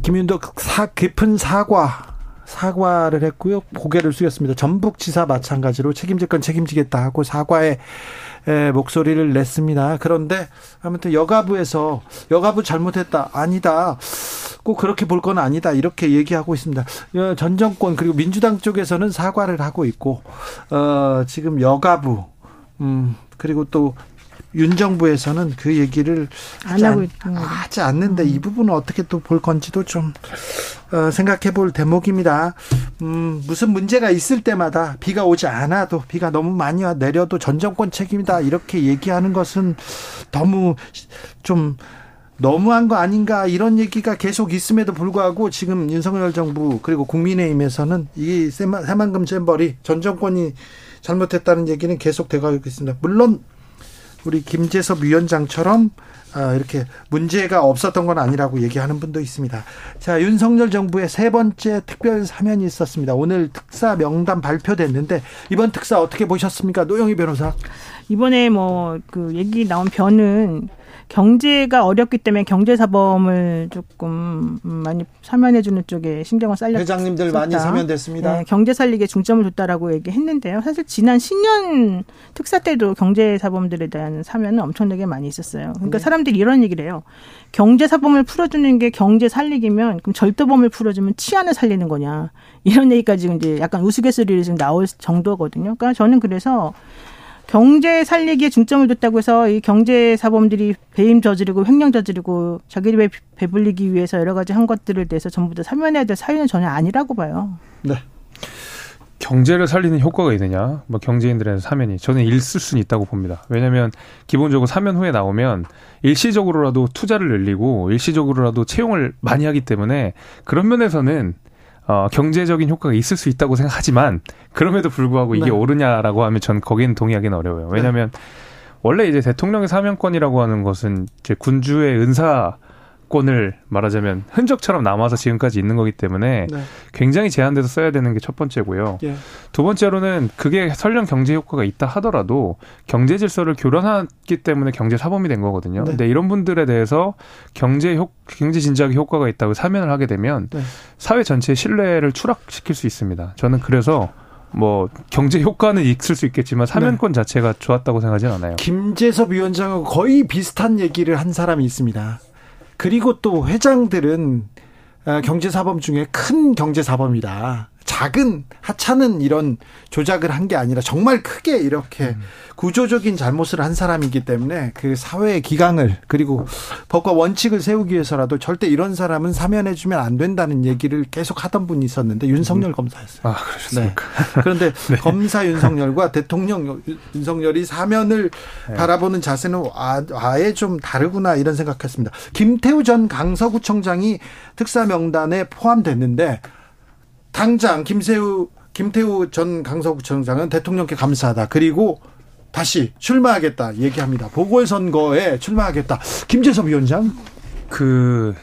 김윤덕 깊은 사과를 했고요. 고개를 숙였습니다. 전북지사 마찬가지로 책임질 건 책임지겠다 하고 사과의 목소리를 냈습니다. 그런데 아무튼 여가부에서 여가부 잘못했다. 아니다. 꼭 그렇게 볼 건 아니다. 이렇게 얘기하고 있습니다. 전 정권 그리고 민주당 쪽에서는 사과를 하고 있고 지금 여가부 그리고 또 윤 정부에서는 그 얘기를 하지 않는데 이 부분은 어떻게 또 볼 건지도 좀 생각해 볼 대목입니다. 무슨 문제가 있을 때마다 비가 오지 않아도 비가 너무 많이 내려도 전 정권 책임이다 이렇게 얘기하는 것은 너무 좀 너무한 거 아닌가 이런 얘기가 계속 있음에도 불구하고 지금 윤석열 정부 그리고 국민의힘에서는 이 새만금 잼버리 전 정권이 잘못했다는 얘기는 계속 돼가고 있습니다. 물론 우리 김재섭 위원장처럼 이렇게 문제가 없었던 건 아니라고 얘기하는 분도 있습니다. 자, 윤석열 정부의 세 번째 특별 사면이 있었습니다. 오늘 특사 명단 발표됐는데 이번 특사 어떻게 보셨습니까? 노영희 변호사. 이번에 뭐 그 얘기 나온 변은 경제가 어렵기 때문에 경제사범을 조금 많이 사면해주는 쪽에 신경을 쏠렸다. 회장님들 많이 사면됐습니다. 네, 경제 살리기에 중점을 줬다라고 얘기했는데요. 사실 지난 신년 특사 때도 경제사범들에 대한 사면은 엄청나게 많이 있었어요. 그러니까 사람들이 이런 얘기를 해요. 경제사범을 풀어주는 게 경제 살리기면 그럼 절도범을 풀어주면 치안을 살리는 거냐. 이런 얘기까지 이제 약간 우스갯소리로 지금 나올 정도거든요. 그러니까 저는 그래서 경제 살리기에 중점을 뒀다고 해서 이 경제 사범들이 배임 저지르고 횡령 저지르고 자기들 배불리기 위해서 여러 가지 한 것들을 대해서 전부 다 사면해야 될 사유는 전혀 아니라고 봐요. 네. 경제를 살리는 효과가 있느냐? 뭐 경제인들의 사면이 저는 있을 수는 있다고 봅니다. 왜냐하면 기본적으로 사면 후에 나오면 일시적으로라도 투자를 늘리고 일시적으로라도 채용을 많이 하기 때문에 그런 면에서는 경제적인 효과가 있을 수 있다고 생각하지만 그럼에도 불구하고 이게 옳으냐라고 하면 전 거기는 동의하기는 어려워요. 왜냐하면 원래 이제 대통령의 사면권이라고 하는 것은 이제 군주의 은사권을 말하자면 흔적처럼 남아서 지금까지 있는 거기 때문에 굉장히 제한돼서 써야 되는 게 첫 번째고요. 예. 두 번째로는 그게 설령 경제 효과가 있다 하더라도 경제 질서를 교란했기 때문에 경제 사범이 된 거거든요. 근데 이런 분들에 대해서 경제 진작에 효과가 있다고 사면을 하게 되면 사회 전체의 신뢰를 추락시킬 수 있습니다. 저는 그래서 뭐 경제 효과는 있을 수 있겠지만 사면권 자체가 좋았다고 생각하진 않아요. 김재섭 위원장은 거의 비슷한 얘기를 한 사람이 있습니다. 그리고 또 회장들은 경제사범 중에 큰 경제사범이다. 작은 하찮은 이런 조작을 한 게 아니라 정말 크게 이렇게 구조적인 잘못을 한 사람이기 때문에 그 사회의 기강을 그리고 법과 원칙을 세우기 위해서라도 절대 이런 사람은 사면해 주면 안 된다는 얘기를 계속 하던 분이 있었는데 윤석열 검사였어요. 아, 그렇습니까? 네. 그런데 네. 검사 윤석열과 대통령 윤석열이 사면을 네. 바라보는 자세는 아예 좀 다르구나 이런 생각했습니다. 김태우 전 강서구청장이 특사 명단에 포함됐는데 당장 김태우 전 강서구청장은 대통령께 감사하다. 그리고 다시 출마하겠다 얘기합니다. 보궐선거에 출마하겠다. 김재섭 위원장?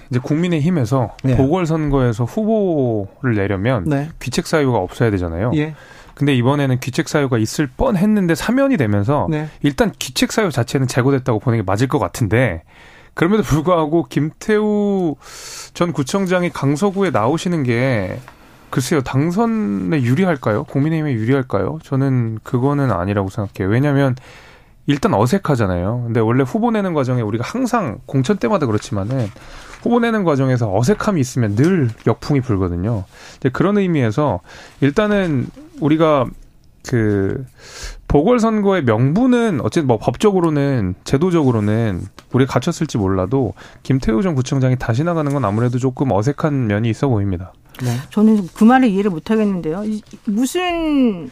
이제 국민의힘에서 네. 보궐선거에서 후보를 내려면 네. 귀책 사유가 없어야 되잖아요. 예. 근데 이번에는 귀책 사유가 있을 뻔했는데 사면이 되면서 네. 일단 귀책 사유 자체는 제거됐다고 보는 게 맞을 것 같은데 그럼에도 불구하고 김태우 전 구청장이 강서구에 나오시는 게 글쎄요. 당선에 유리할까요? 국민의힘에 유리할까요? 저는 그거는 아니라고 생각해요. 왜냐하면 일단 어색하잖아요. 근데 원래 후보 내는 과정에 우리가 항상 공천 때마다 그렇지만은 후보 내는 과정에서 어색함이 있으면 늘 역풍이 불거든요. 이제 그런 의미에서 일단은 우리가 보궐선거의 명분은 어쨌든 뭐 법적으로는 제도적으로는 우리가 갖췄을지 몰라도 김태우 전 구청장이 다시 나가는 건 아무래도 조금 어색한 면이 있어 보입니다. 네. 저는 그 말을 이해를 못하겠는데요. 무슨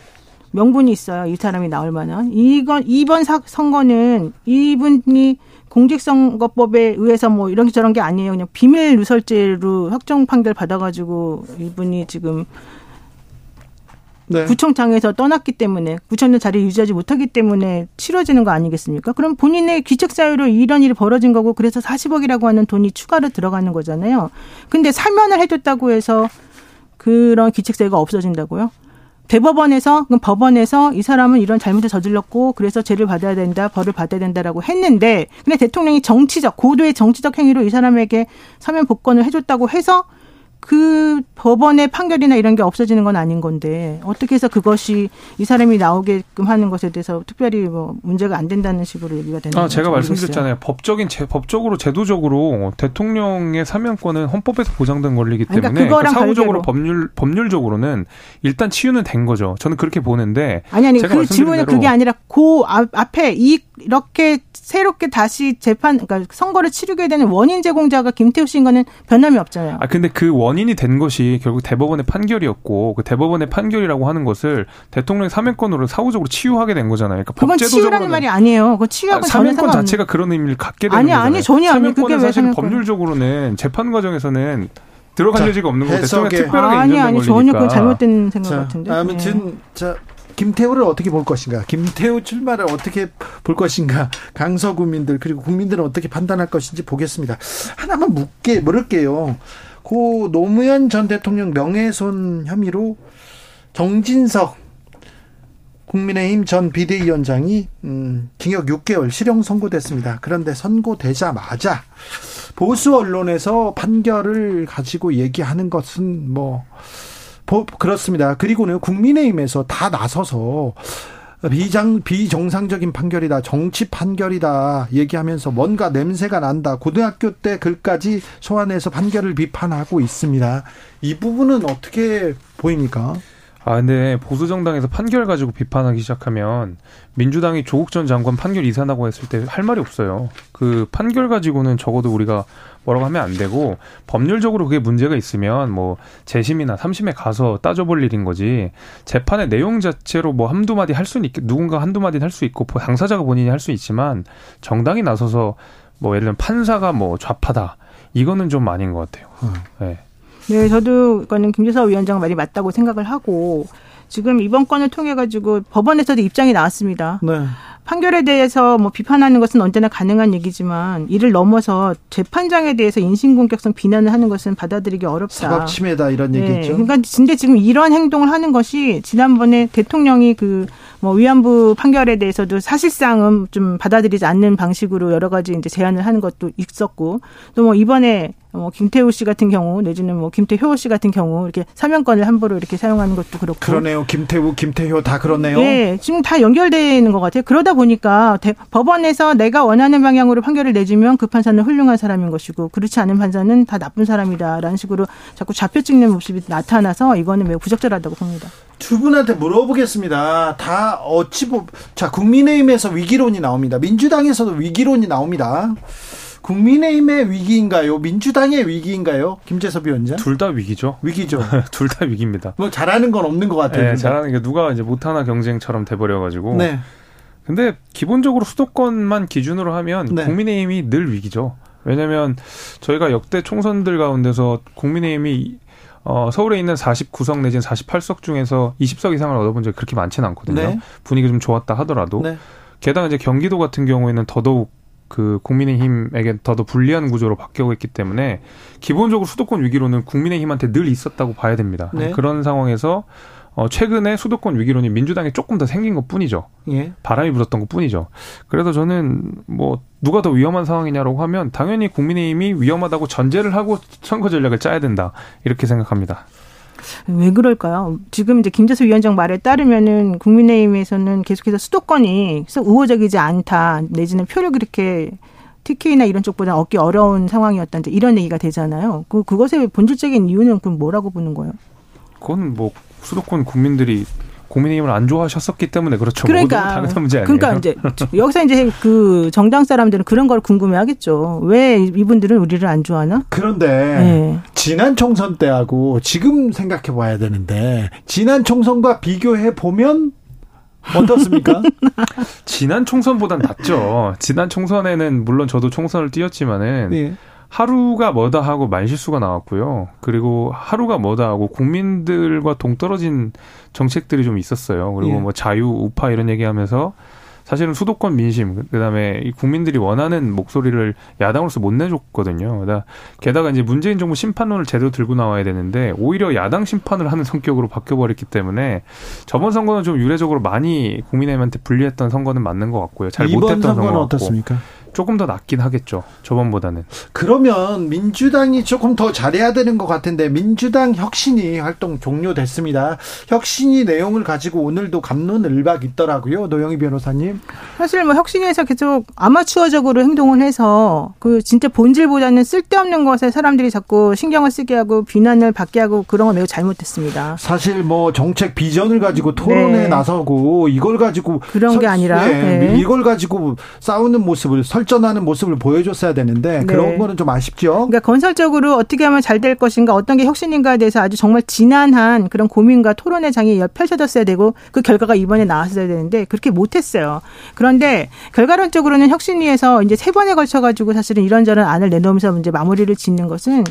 명분이 있어요? 이 사람이 나올 만한. 이번 선거는 이분이 공직선거법에 의해서 뭐 이런 게 저런 게 아니에요. 그냥 비밀 누설죄로 확정 판결 받아가지고 이분이 지금 네. 구청장에서 떠났기 때문에 구청장 자리를 유지하지 못하기 때문에 치러지는 거 아니겠습니까? 그럼 본인의 귀책 사유로 이런 일이 벌어진 거고 그래서 40억이라고 하는 돈이 추가로 들어가는 거잖아요. 근데 사면을 해줬다고 해서 그런 귀책 사유가 없어진다고요? 법원에서 이 사람은 이런 잘못을 저질렀고 그래서 죄를 받아야 된다, 벌을 받아야 된다라고 했는데 근데 대통령이 고도의 정치적 행위로 이 사람에게 사면 복권을 해줬다고 해서 그 법원의 판결이나 이런 게 없어지는 건 아닌 건데 어떻게 해서 그것이 이 사람이 나오게끔 하는 것에 대해서 특별히 뭐 문제가 안 된다는 식으로 얘기가 되는 거죠. 제가 말씀드렸잖아요. 법적으로 제도적으로 대통령의 사면권은 헌법에서 보장된 권리이기 때문에 그러니까 사후적으로 법률적으로는 일단 치유는 된 거죠. 저는 그렇게 보는데 아니 그 질문은 그게 아니라 그 앞에 이렇게 새롭게 다시 그러니까 선거를 치르게 되는 원인 제공자가 김태우 씨인 거는 변함이 없잖아요. 근데 그 원인이 된 것이 결국 대법원의 판결이었고 그 대법원의 판결이라고 하는 것을 대통령의 사면권으로 사후적으로 치유하게 된 거잖아요. 그러니까 그건 치유라는 말이 아니에요. 그거 치유하고 사면권 자체가 그런 의미를 갖게 되는 거잖아요. 전혀 아니에요. 그게 사실 법률적으로는 재판 과정에서는 들어갈 여지가 없는 거고 대통령이 특별하게 인정된 걸리니까. 전혀 그건 잘못된 생각 같은데. 아무튼 김태우를 어떻게 볼 것인가. 김태우 출마를 어떻게 볼 것인가. 강서구민들 그리고 국민들은 어떻게 판단할 것인지 보겠습니다. 하나만 물을게요. 고 노무현 전 대통령 명예훼손 혐의로 정진석 국민의힘 전 비대위원장이 징역 6개월 실형 선고됐습니다. 그런데 선고되자마자 보수 언론에서 판결을 가지고 얘기하는 것은 뭐 그렇습니다. 그리고는 국민의힘에서 다 나서서 비정상적인 판결이다. 정치 판결이다. 얘기하면서 뭔가 냄새가 난다. 고등학교 때 글까지 소환해서 판결을 비판하고 있습니다. 이 부분은 어떻게 보입니까? 근데 보수정당에서 판결 가지고 비판하기 시작하면 민주당이 조국 전 장관 판결 이사나고 했을 때 할 말이 없어요. 그 판결 가지고는 적어도 우리가 뭐라고 하면 안 되고 법률적으로 그게 문제가 있으면 뭐 재심이나 3심에 가서 따져볼 일인 거지 재판의 내용 자체로 뭐 한두 마디 할 수는 있고 누군가 한두 마디 할 수 있고 당사자가 본인이 할 수 있지만 정당이 나서서 뭐 예를 들면 판사가 뭐 좌파다 이거는 좀 아닌 것 같아요. 네, 저도 이거는 김재섭 위원장 말이 맞다고 생각을 하고 지금 이번 건을 통해 가지고 법원에서도 입장이 나왔습니다. 네. 판결에 대해서 뭐 비판하는 것은 언제나 가능한 얘기지만 이를 넘어서 재판장에 대해서 인신공격성 비난을 하는 것은 받아들이기 어렵다. 사법침해다 이런 얘기죠. 네. 그러니까 근데 지금 이러한 행동을 하는 것이 지난번에 대통령이 위안부 판결에 대해서도 사실상은 좀 받아들이지 않는 방식으로 여러 가지 이제 제안을 하는 것도 있었고 또 이번에 김태우 씨 같은 경우 내지는 김태효 씨 같은 경우 이렇게 사면권을 함부로 이렇게 사용하는 것도 그렇고. 그러네요. 김태우, 김태효 다 그렇네요. 네. 지금 다 연결되어 있는 것 같아요. 그러다 보니까 법원에서 내가 원하는 방향으로 판결을 내주면 그 판사는 훌륭한 사람인 것이고 그렇지 않은 판사는 다 나쁜 사람이다라는 식으로 자꾸 좌표 찍는 모습이 나타나서 이거는 매우 부적절하다고 봅니다. 두 분한테 물어보겠습니다. 다 자, 국민의힘에서 위기론이 나옵니다. 민주당에서도 위기론이 나옵니다. 국민의힘의 위기인가요? 민주당의 위기인가요? 김재섭 위원장. 둘 다 위기죠. 위기죠. 둘 다 위기입니다. 뭐 잘하는 건 없는 것 같아요. 네, 잘하는 게 누가 이제 못하나 경쟁처럼 돼버려가지고. 네. 근데 기본적으로 수도권만 기준으로 하면 네. 국민의힘이 늘 위기죠. 왜냐하면 저희가 역대 총선들 가운데서 국민의힘이 서울에 있는 49석 내지는 48석 중에서 20석 이상을 얻어본 적이 그렇게 많지는 않거든요. 네. 분위기가 좀 좋았다 하더라도. 네. 게다가 이제 경기도 같은 경우에는 더더욱 그 국민의힘에게 더더 불리한 구조로 바뀌고 있기 때문에 기본적으로 수도권 위기론은 국민의힘한테 늘 있었다고 봐야 됩니다. 네. 그런 상황에서 최근에 수도권 위기론이 민주당에 조금 더 생긴 것뿐이죠. 예. 바람이 불었던 것뿐이죠. 그래서 저는 누가 더 위험한 상황이냐라고 하면 당연히 국민의힘이 위험하다고 전제를 하고 선거 전략을 짜야 된다 이렇게 생각합니다. 왜 그럴까요? 지금 이제 김재섭 위원장 말에 따르면은 국민의힘에서는 계속해서 수도권이 우호적이지 않다 내지는 표를 그렇게 TK나 이런 쪽보다 얻기 어려운 상황이었다 이런 얘기가 되잖아요. 그것의 본질적인 이유는 그럼 뭐라고 보는 거예요? 그건 수도권 국민들이 국민의힘을 안 좋아하셨었기 때문에 그렇죠. 그러니까 당연한 문제 아니에요. 그러니까 이제 여기서 이제 그 정당 사람들은 그런 걸 궁금해하겠죠. 왜 이분들은 우리를 안 좋아하나? 그런데 네. 지난 총선 때하고 지금 생각해 봐야 되는데 지난 총선과 비교해 보면 어떻습니까? 지난 총선보단 낫죠. 지난 총선에는 물론 저도 총선을 뛰었지만은. 네. 하루가 뭐다 하고 말실수가 나왔고요. 그리고 하루가 뭐다 하고 국민들과 동떨어진 정책들이 좀 있었어요. 그리고 예. 자유, 우파 이런 얘기하면서 사실은 수도권 민심, 그다음에 이 국민들이 원하는 목소리를 야당으로서 못 내줬거든요. 게다가 이제 문재인 정부 심판론을 제대로 들고 나와야 되는데 오히려 야당 심판을 하는 성격으로 바뀌어버렸기 때문에 저번 선거는 좀 유례적으로 많이 국민의힘한테 불리했던 선거는 맞는 것 같고요. 잘 못했던 선거는 어떻습니까? 조금 더 낫긴 하겠죠. 저번보다는. 그러면 민주당이 조금 더 잘해야 되는 것 같은데 민주당 혁신이 활동 종료됐습니다. 혁신이 내용을 가지고 오늘도 갑론을박 있더라고요. 노영희 변호사님. 사실 혁신위에서 계속 아마추어적으로 행동을 해서 진짜 본질보다는 쓸데없는 것에 사람들이 자꾸 신경을 쓰게 하고 비난을 받게 하고 그런 건 매우 잘못됐습니다. 사실 정책 비전을 가지고 토론에 네. 나서고 이걸 가지고 그런 게 아니라 네. 이걸 가지고 싸우는 모습을 설전하는 모습을 보여줬어야 되는데 그런 네. 거는 좀 아쉽죠. 그러니까 건설적으로 어떻게 하면 잘 될 것인가 어떤 게 혁신인가에 대해서 아주 정말 진한한 그런 고민과 토론의 장이 펼쳐졌어야 되고 그 결과가 이번에 나왔어야 되는데 그렇게 못했어요. 그런데 결과론적으로는 혁신위에서 이제 3번에 걸쳐가지고 사실은 이런저런 안을 내놓으면서 이제 마무리를 짓는 것은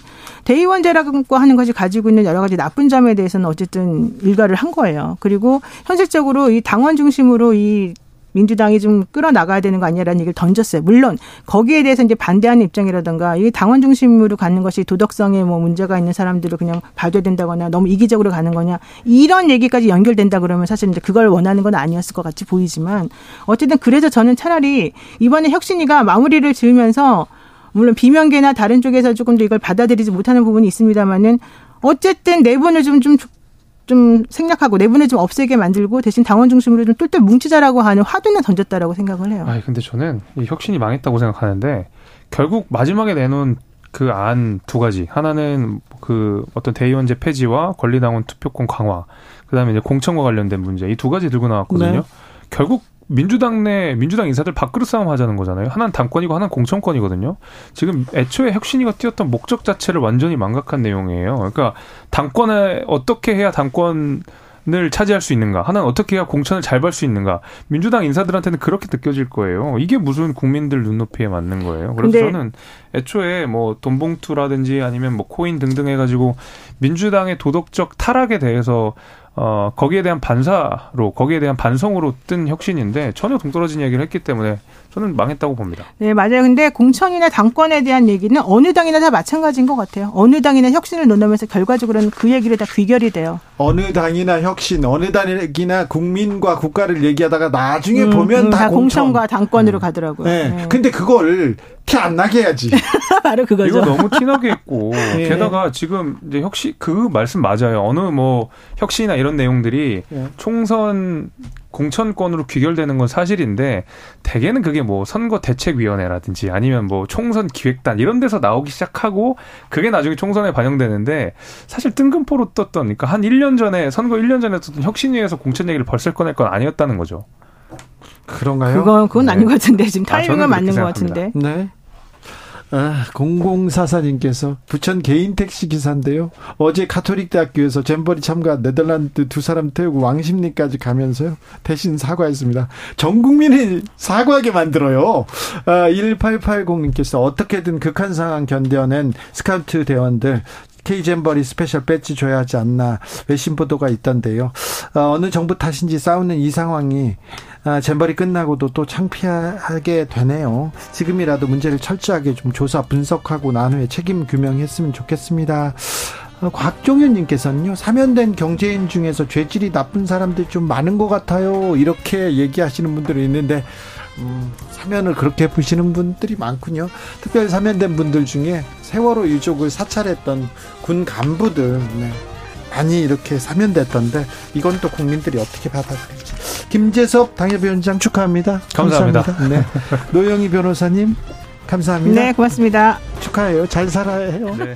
대의원제라고 하는 것이 가지고 있는 여러 가지 나쁜 점에 대해서는 어쨌든 일가를 한 거예요. 그리고 현실적으로 이 당원 중심으로 이 민주당이 좀 끌어나가야 되는 거 아니냐라는 얘기를 던졌어요. 물론 거기에 대해서 이제 반대하는 입장이라든가 이 당원 중심으로 가는 것이 도덕성에 문제가 있는 사람들을 그냥 봐줘야 된다거나 너무 이기적으로 가는 거냐 이런 얘기까지 연결된다 그러면 사실 이제 그걸 원하는 건 아니었을 것 같이 보이지만 어쨌든 그래서 저는 차라리 이번에 혁신위가 마무리를 지으면서 물론 비명계나 다른 쪽에서 조금 더 이걸 받아들이지 못하는 부분이 있습니다만은 어쨌든 내분을 좀 생략하고 내분을 좀 없애게 만들고 대신 당원 중심으로 좀 똘똘 뭉치자라고 하는 화두는 던졌다라고 생각을 해요. 아, 근데 저는 이 혁신이 망했다고 생각하는데 결국 마지막에 내놓은 그 안 두 가지 하나는 그 어떤 대의원제 폐지와 권리당원 투표권 강화 그다음에 이제 공천과 관련된 문제 이 두 가지 들고 나왔거든요. 네. 결국 민주당 내 민주당 인사들 밥그릇 싸움 하자는 거잖아요. 하나는 당권이고 하나는 공천권이거든요. 지금 애초에 혁신위가 띄었던 목적 자체를 완전히 망각한 내용이에요. 그러니까 당권에 어떻게 해야 당권을 차지할 수 있는가, 하나는 어떻게 해야 공천을 잘 밟을 수 있는가. 민주당 인사들한테는 그렇게 느껴질 거예요. 이게 무슨 국민들 눈높이에 맞는 거예요. 그래서 저는 애초에 돈봉투라든지 아니면 코인 등등 해가지고 민주당의 도덕적 타락에 대해서 거기에 대한 반성으로 뜬 혁신인데 전혀 동떨어진 얘기를 했기 때문에 저는 망했다고 봅니다. 네, 맞아요. 근데 공천이나 당권에 대한 얘기는 어느 당이나 다 마찬가지인 것 같아요. 어느 당이나 혁신을 논하면서 결과적으로는 그 얘기를 다 귀결이 돼요. 어느 당이나 혁신, 어느 당이나 국민과 국가를 얘기하다가 나중에 보면 다 공천과 당권으로 가더라고요. 네. 네. 근데 그걸 티 안 나게 해야지. 바로 그거죠. 이거 너무 티나게 했고 네. 게다가 지금 이제 혁신 그 말씀 맞아요. 어느 뭐 혁신이나 이런 내용들이 네. 총선 공천권으로 귀결되는 건 사실인데 대개는 그게 뭐 선거 대책위원회라든지 아니면 뭐 총선 기획단 이런 데서 나오기 시작하고 그게 나중에 총선에 반영되는데 사실 뜬금포로 떴던 그러니까 한 1년 전에 선거 1년 전에 떴던 혁신위에서 공천 얘기를 벌써 꺼낼 건 아니었다는 거죠. 그런가요? 그건 네. 아닌 것 같은데 지금 타이밍은 맞는 것 같은데. 네. 아, 0044님께서 부천 개인 택시 기사인데요. 어제 가톨릭대학교에서 잼버리 참가 네덜란드 두 사람 태우고 왕십리까지 가면서요. 대신 사과했습니다. 전 국민이 사과하게 만들어요. 아, 1880님께서 어떻게든 극한 상황 견뎌낸 스카우트 대원들. K잼버리 스페셜 배지 줘야 하지 않나 외신 보도가 있던데요. 어느 정부 탓인지 싸우는 이 상황이 잼버리 끝나고도 또 창피하게 되네요. 지금이라도 문제를 철저하게 좀 조사 분석하고 나누에 책임 규명했으면 좋겠습니다. 곽종현님께서는요. 사면된 경제인 중에서 죄질이 나쁜 사람들이 좀 많은 것 같아요. 이렇게 얘기하시는 분들이 있는데 사면을 그렇게 보시는 분들이 많군요. 특별히 사면된 분들 중에 세월호 유족을 사찰했던 군 간부들 네. 많이 이렇게 사면됐던데 이건 또 국민들이 어떻게 받아들일지. 김재섭 당협위원장 축하합니다. 감사합니다. 네. 노영희 변호사님 감사합니다. 네, 고맙습니다. 축하해요. 잘 살아요. 네.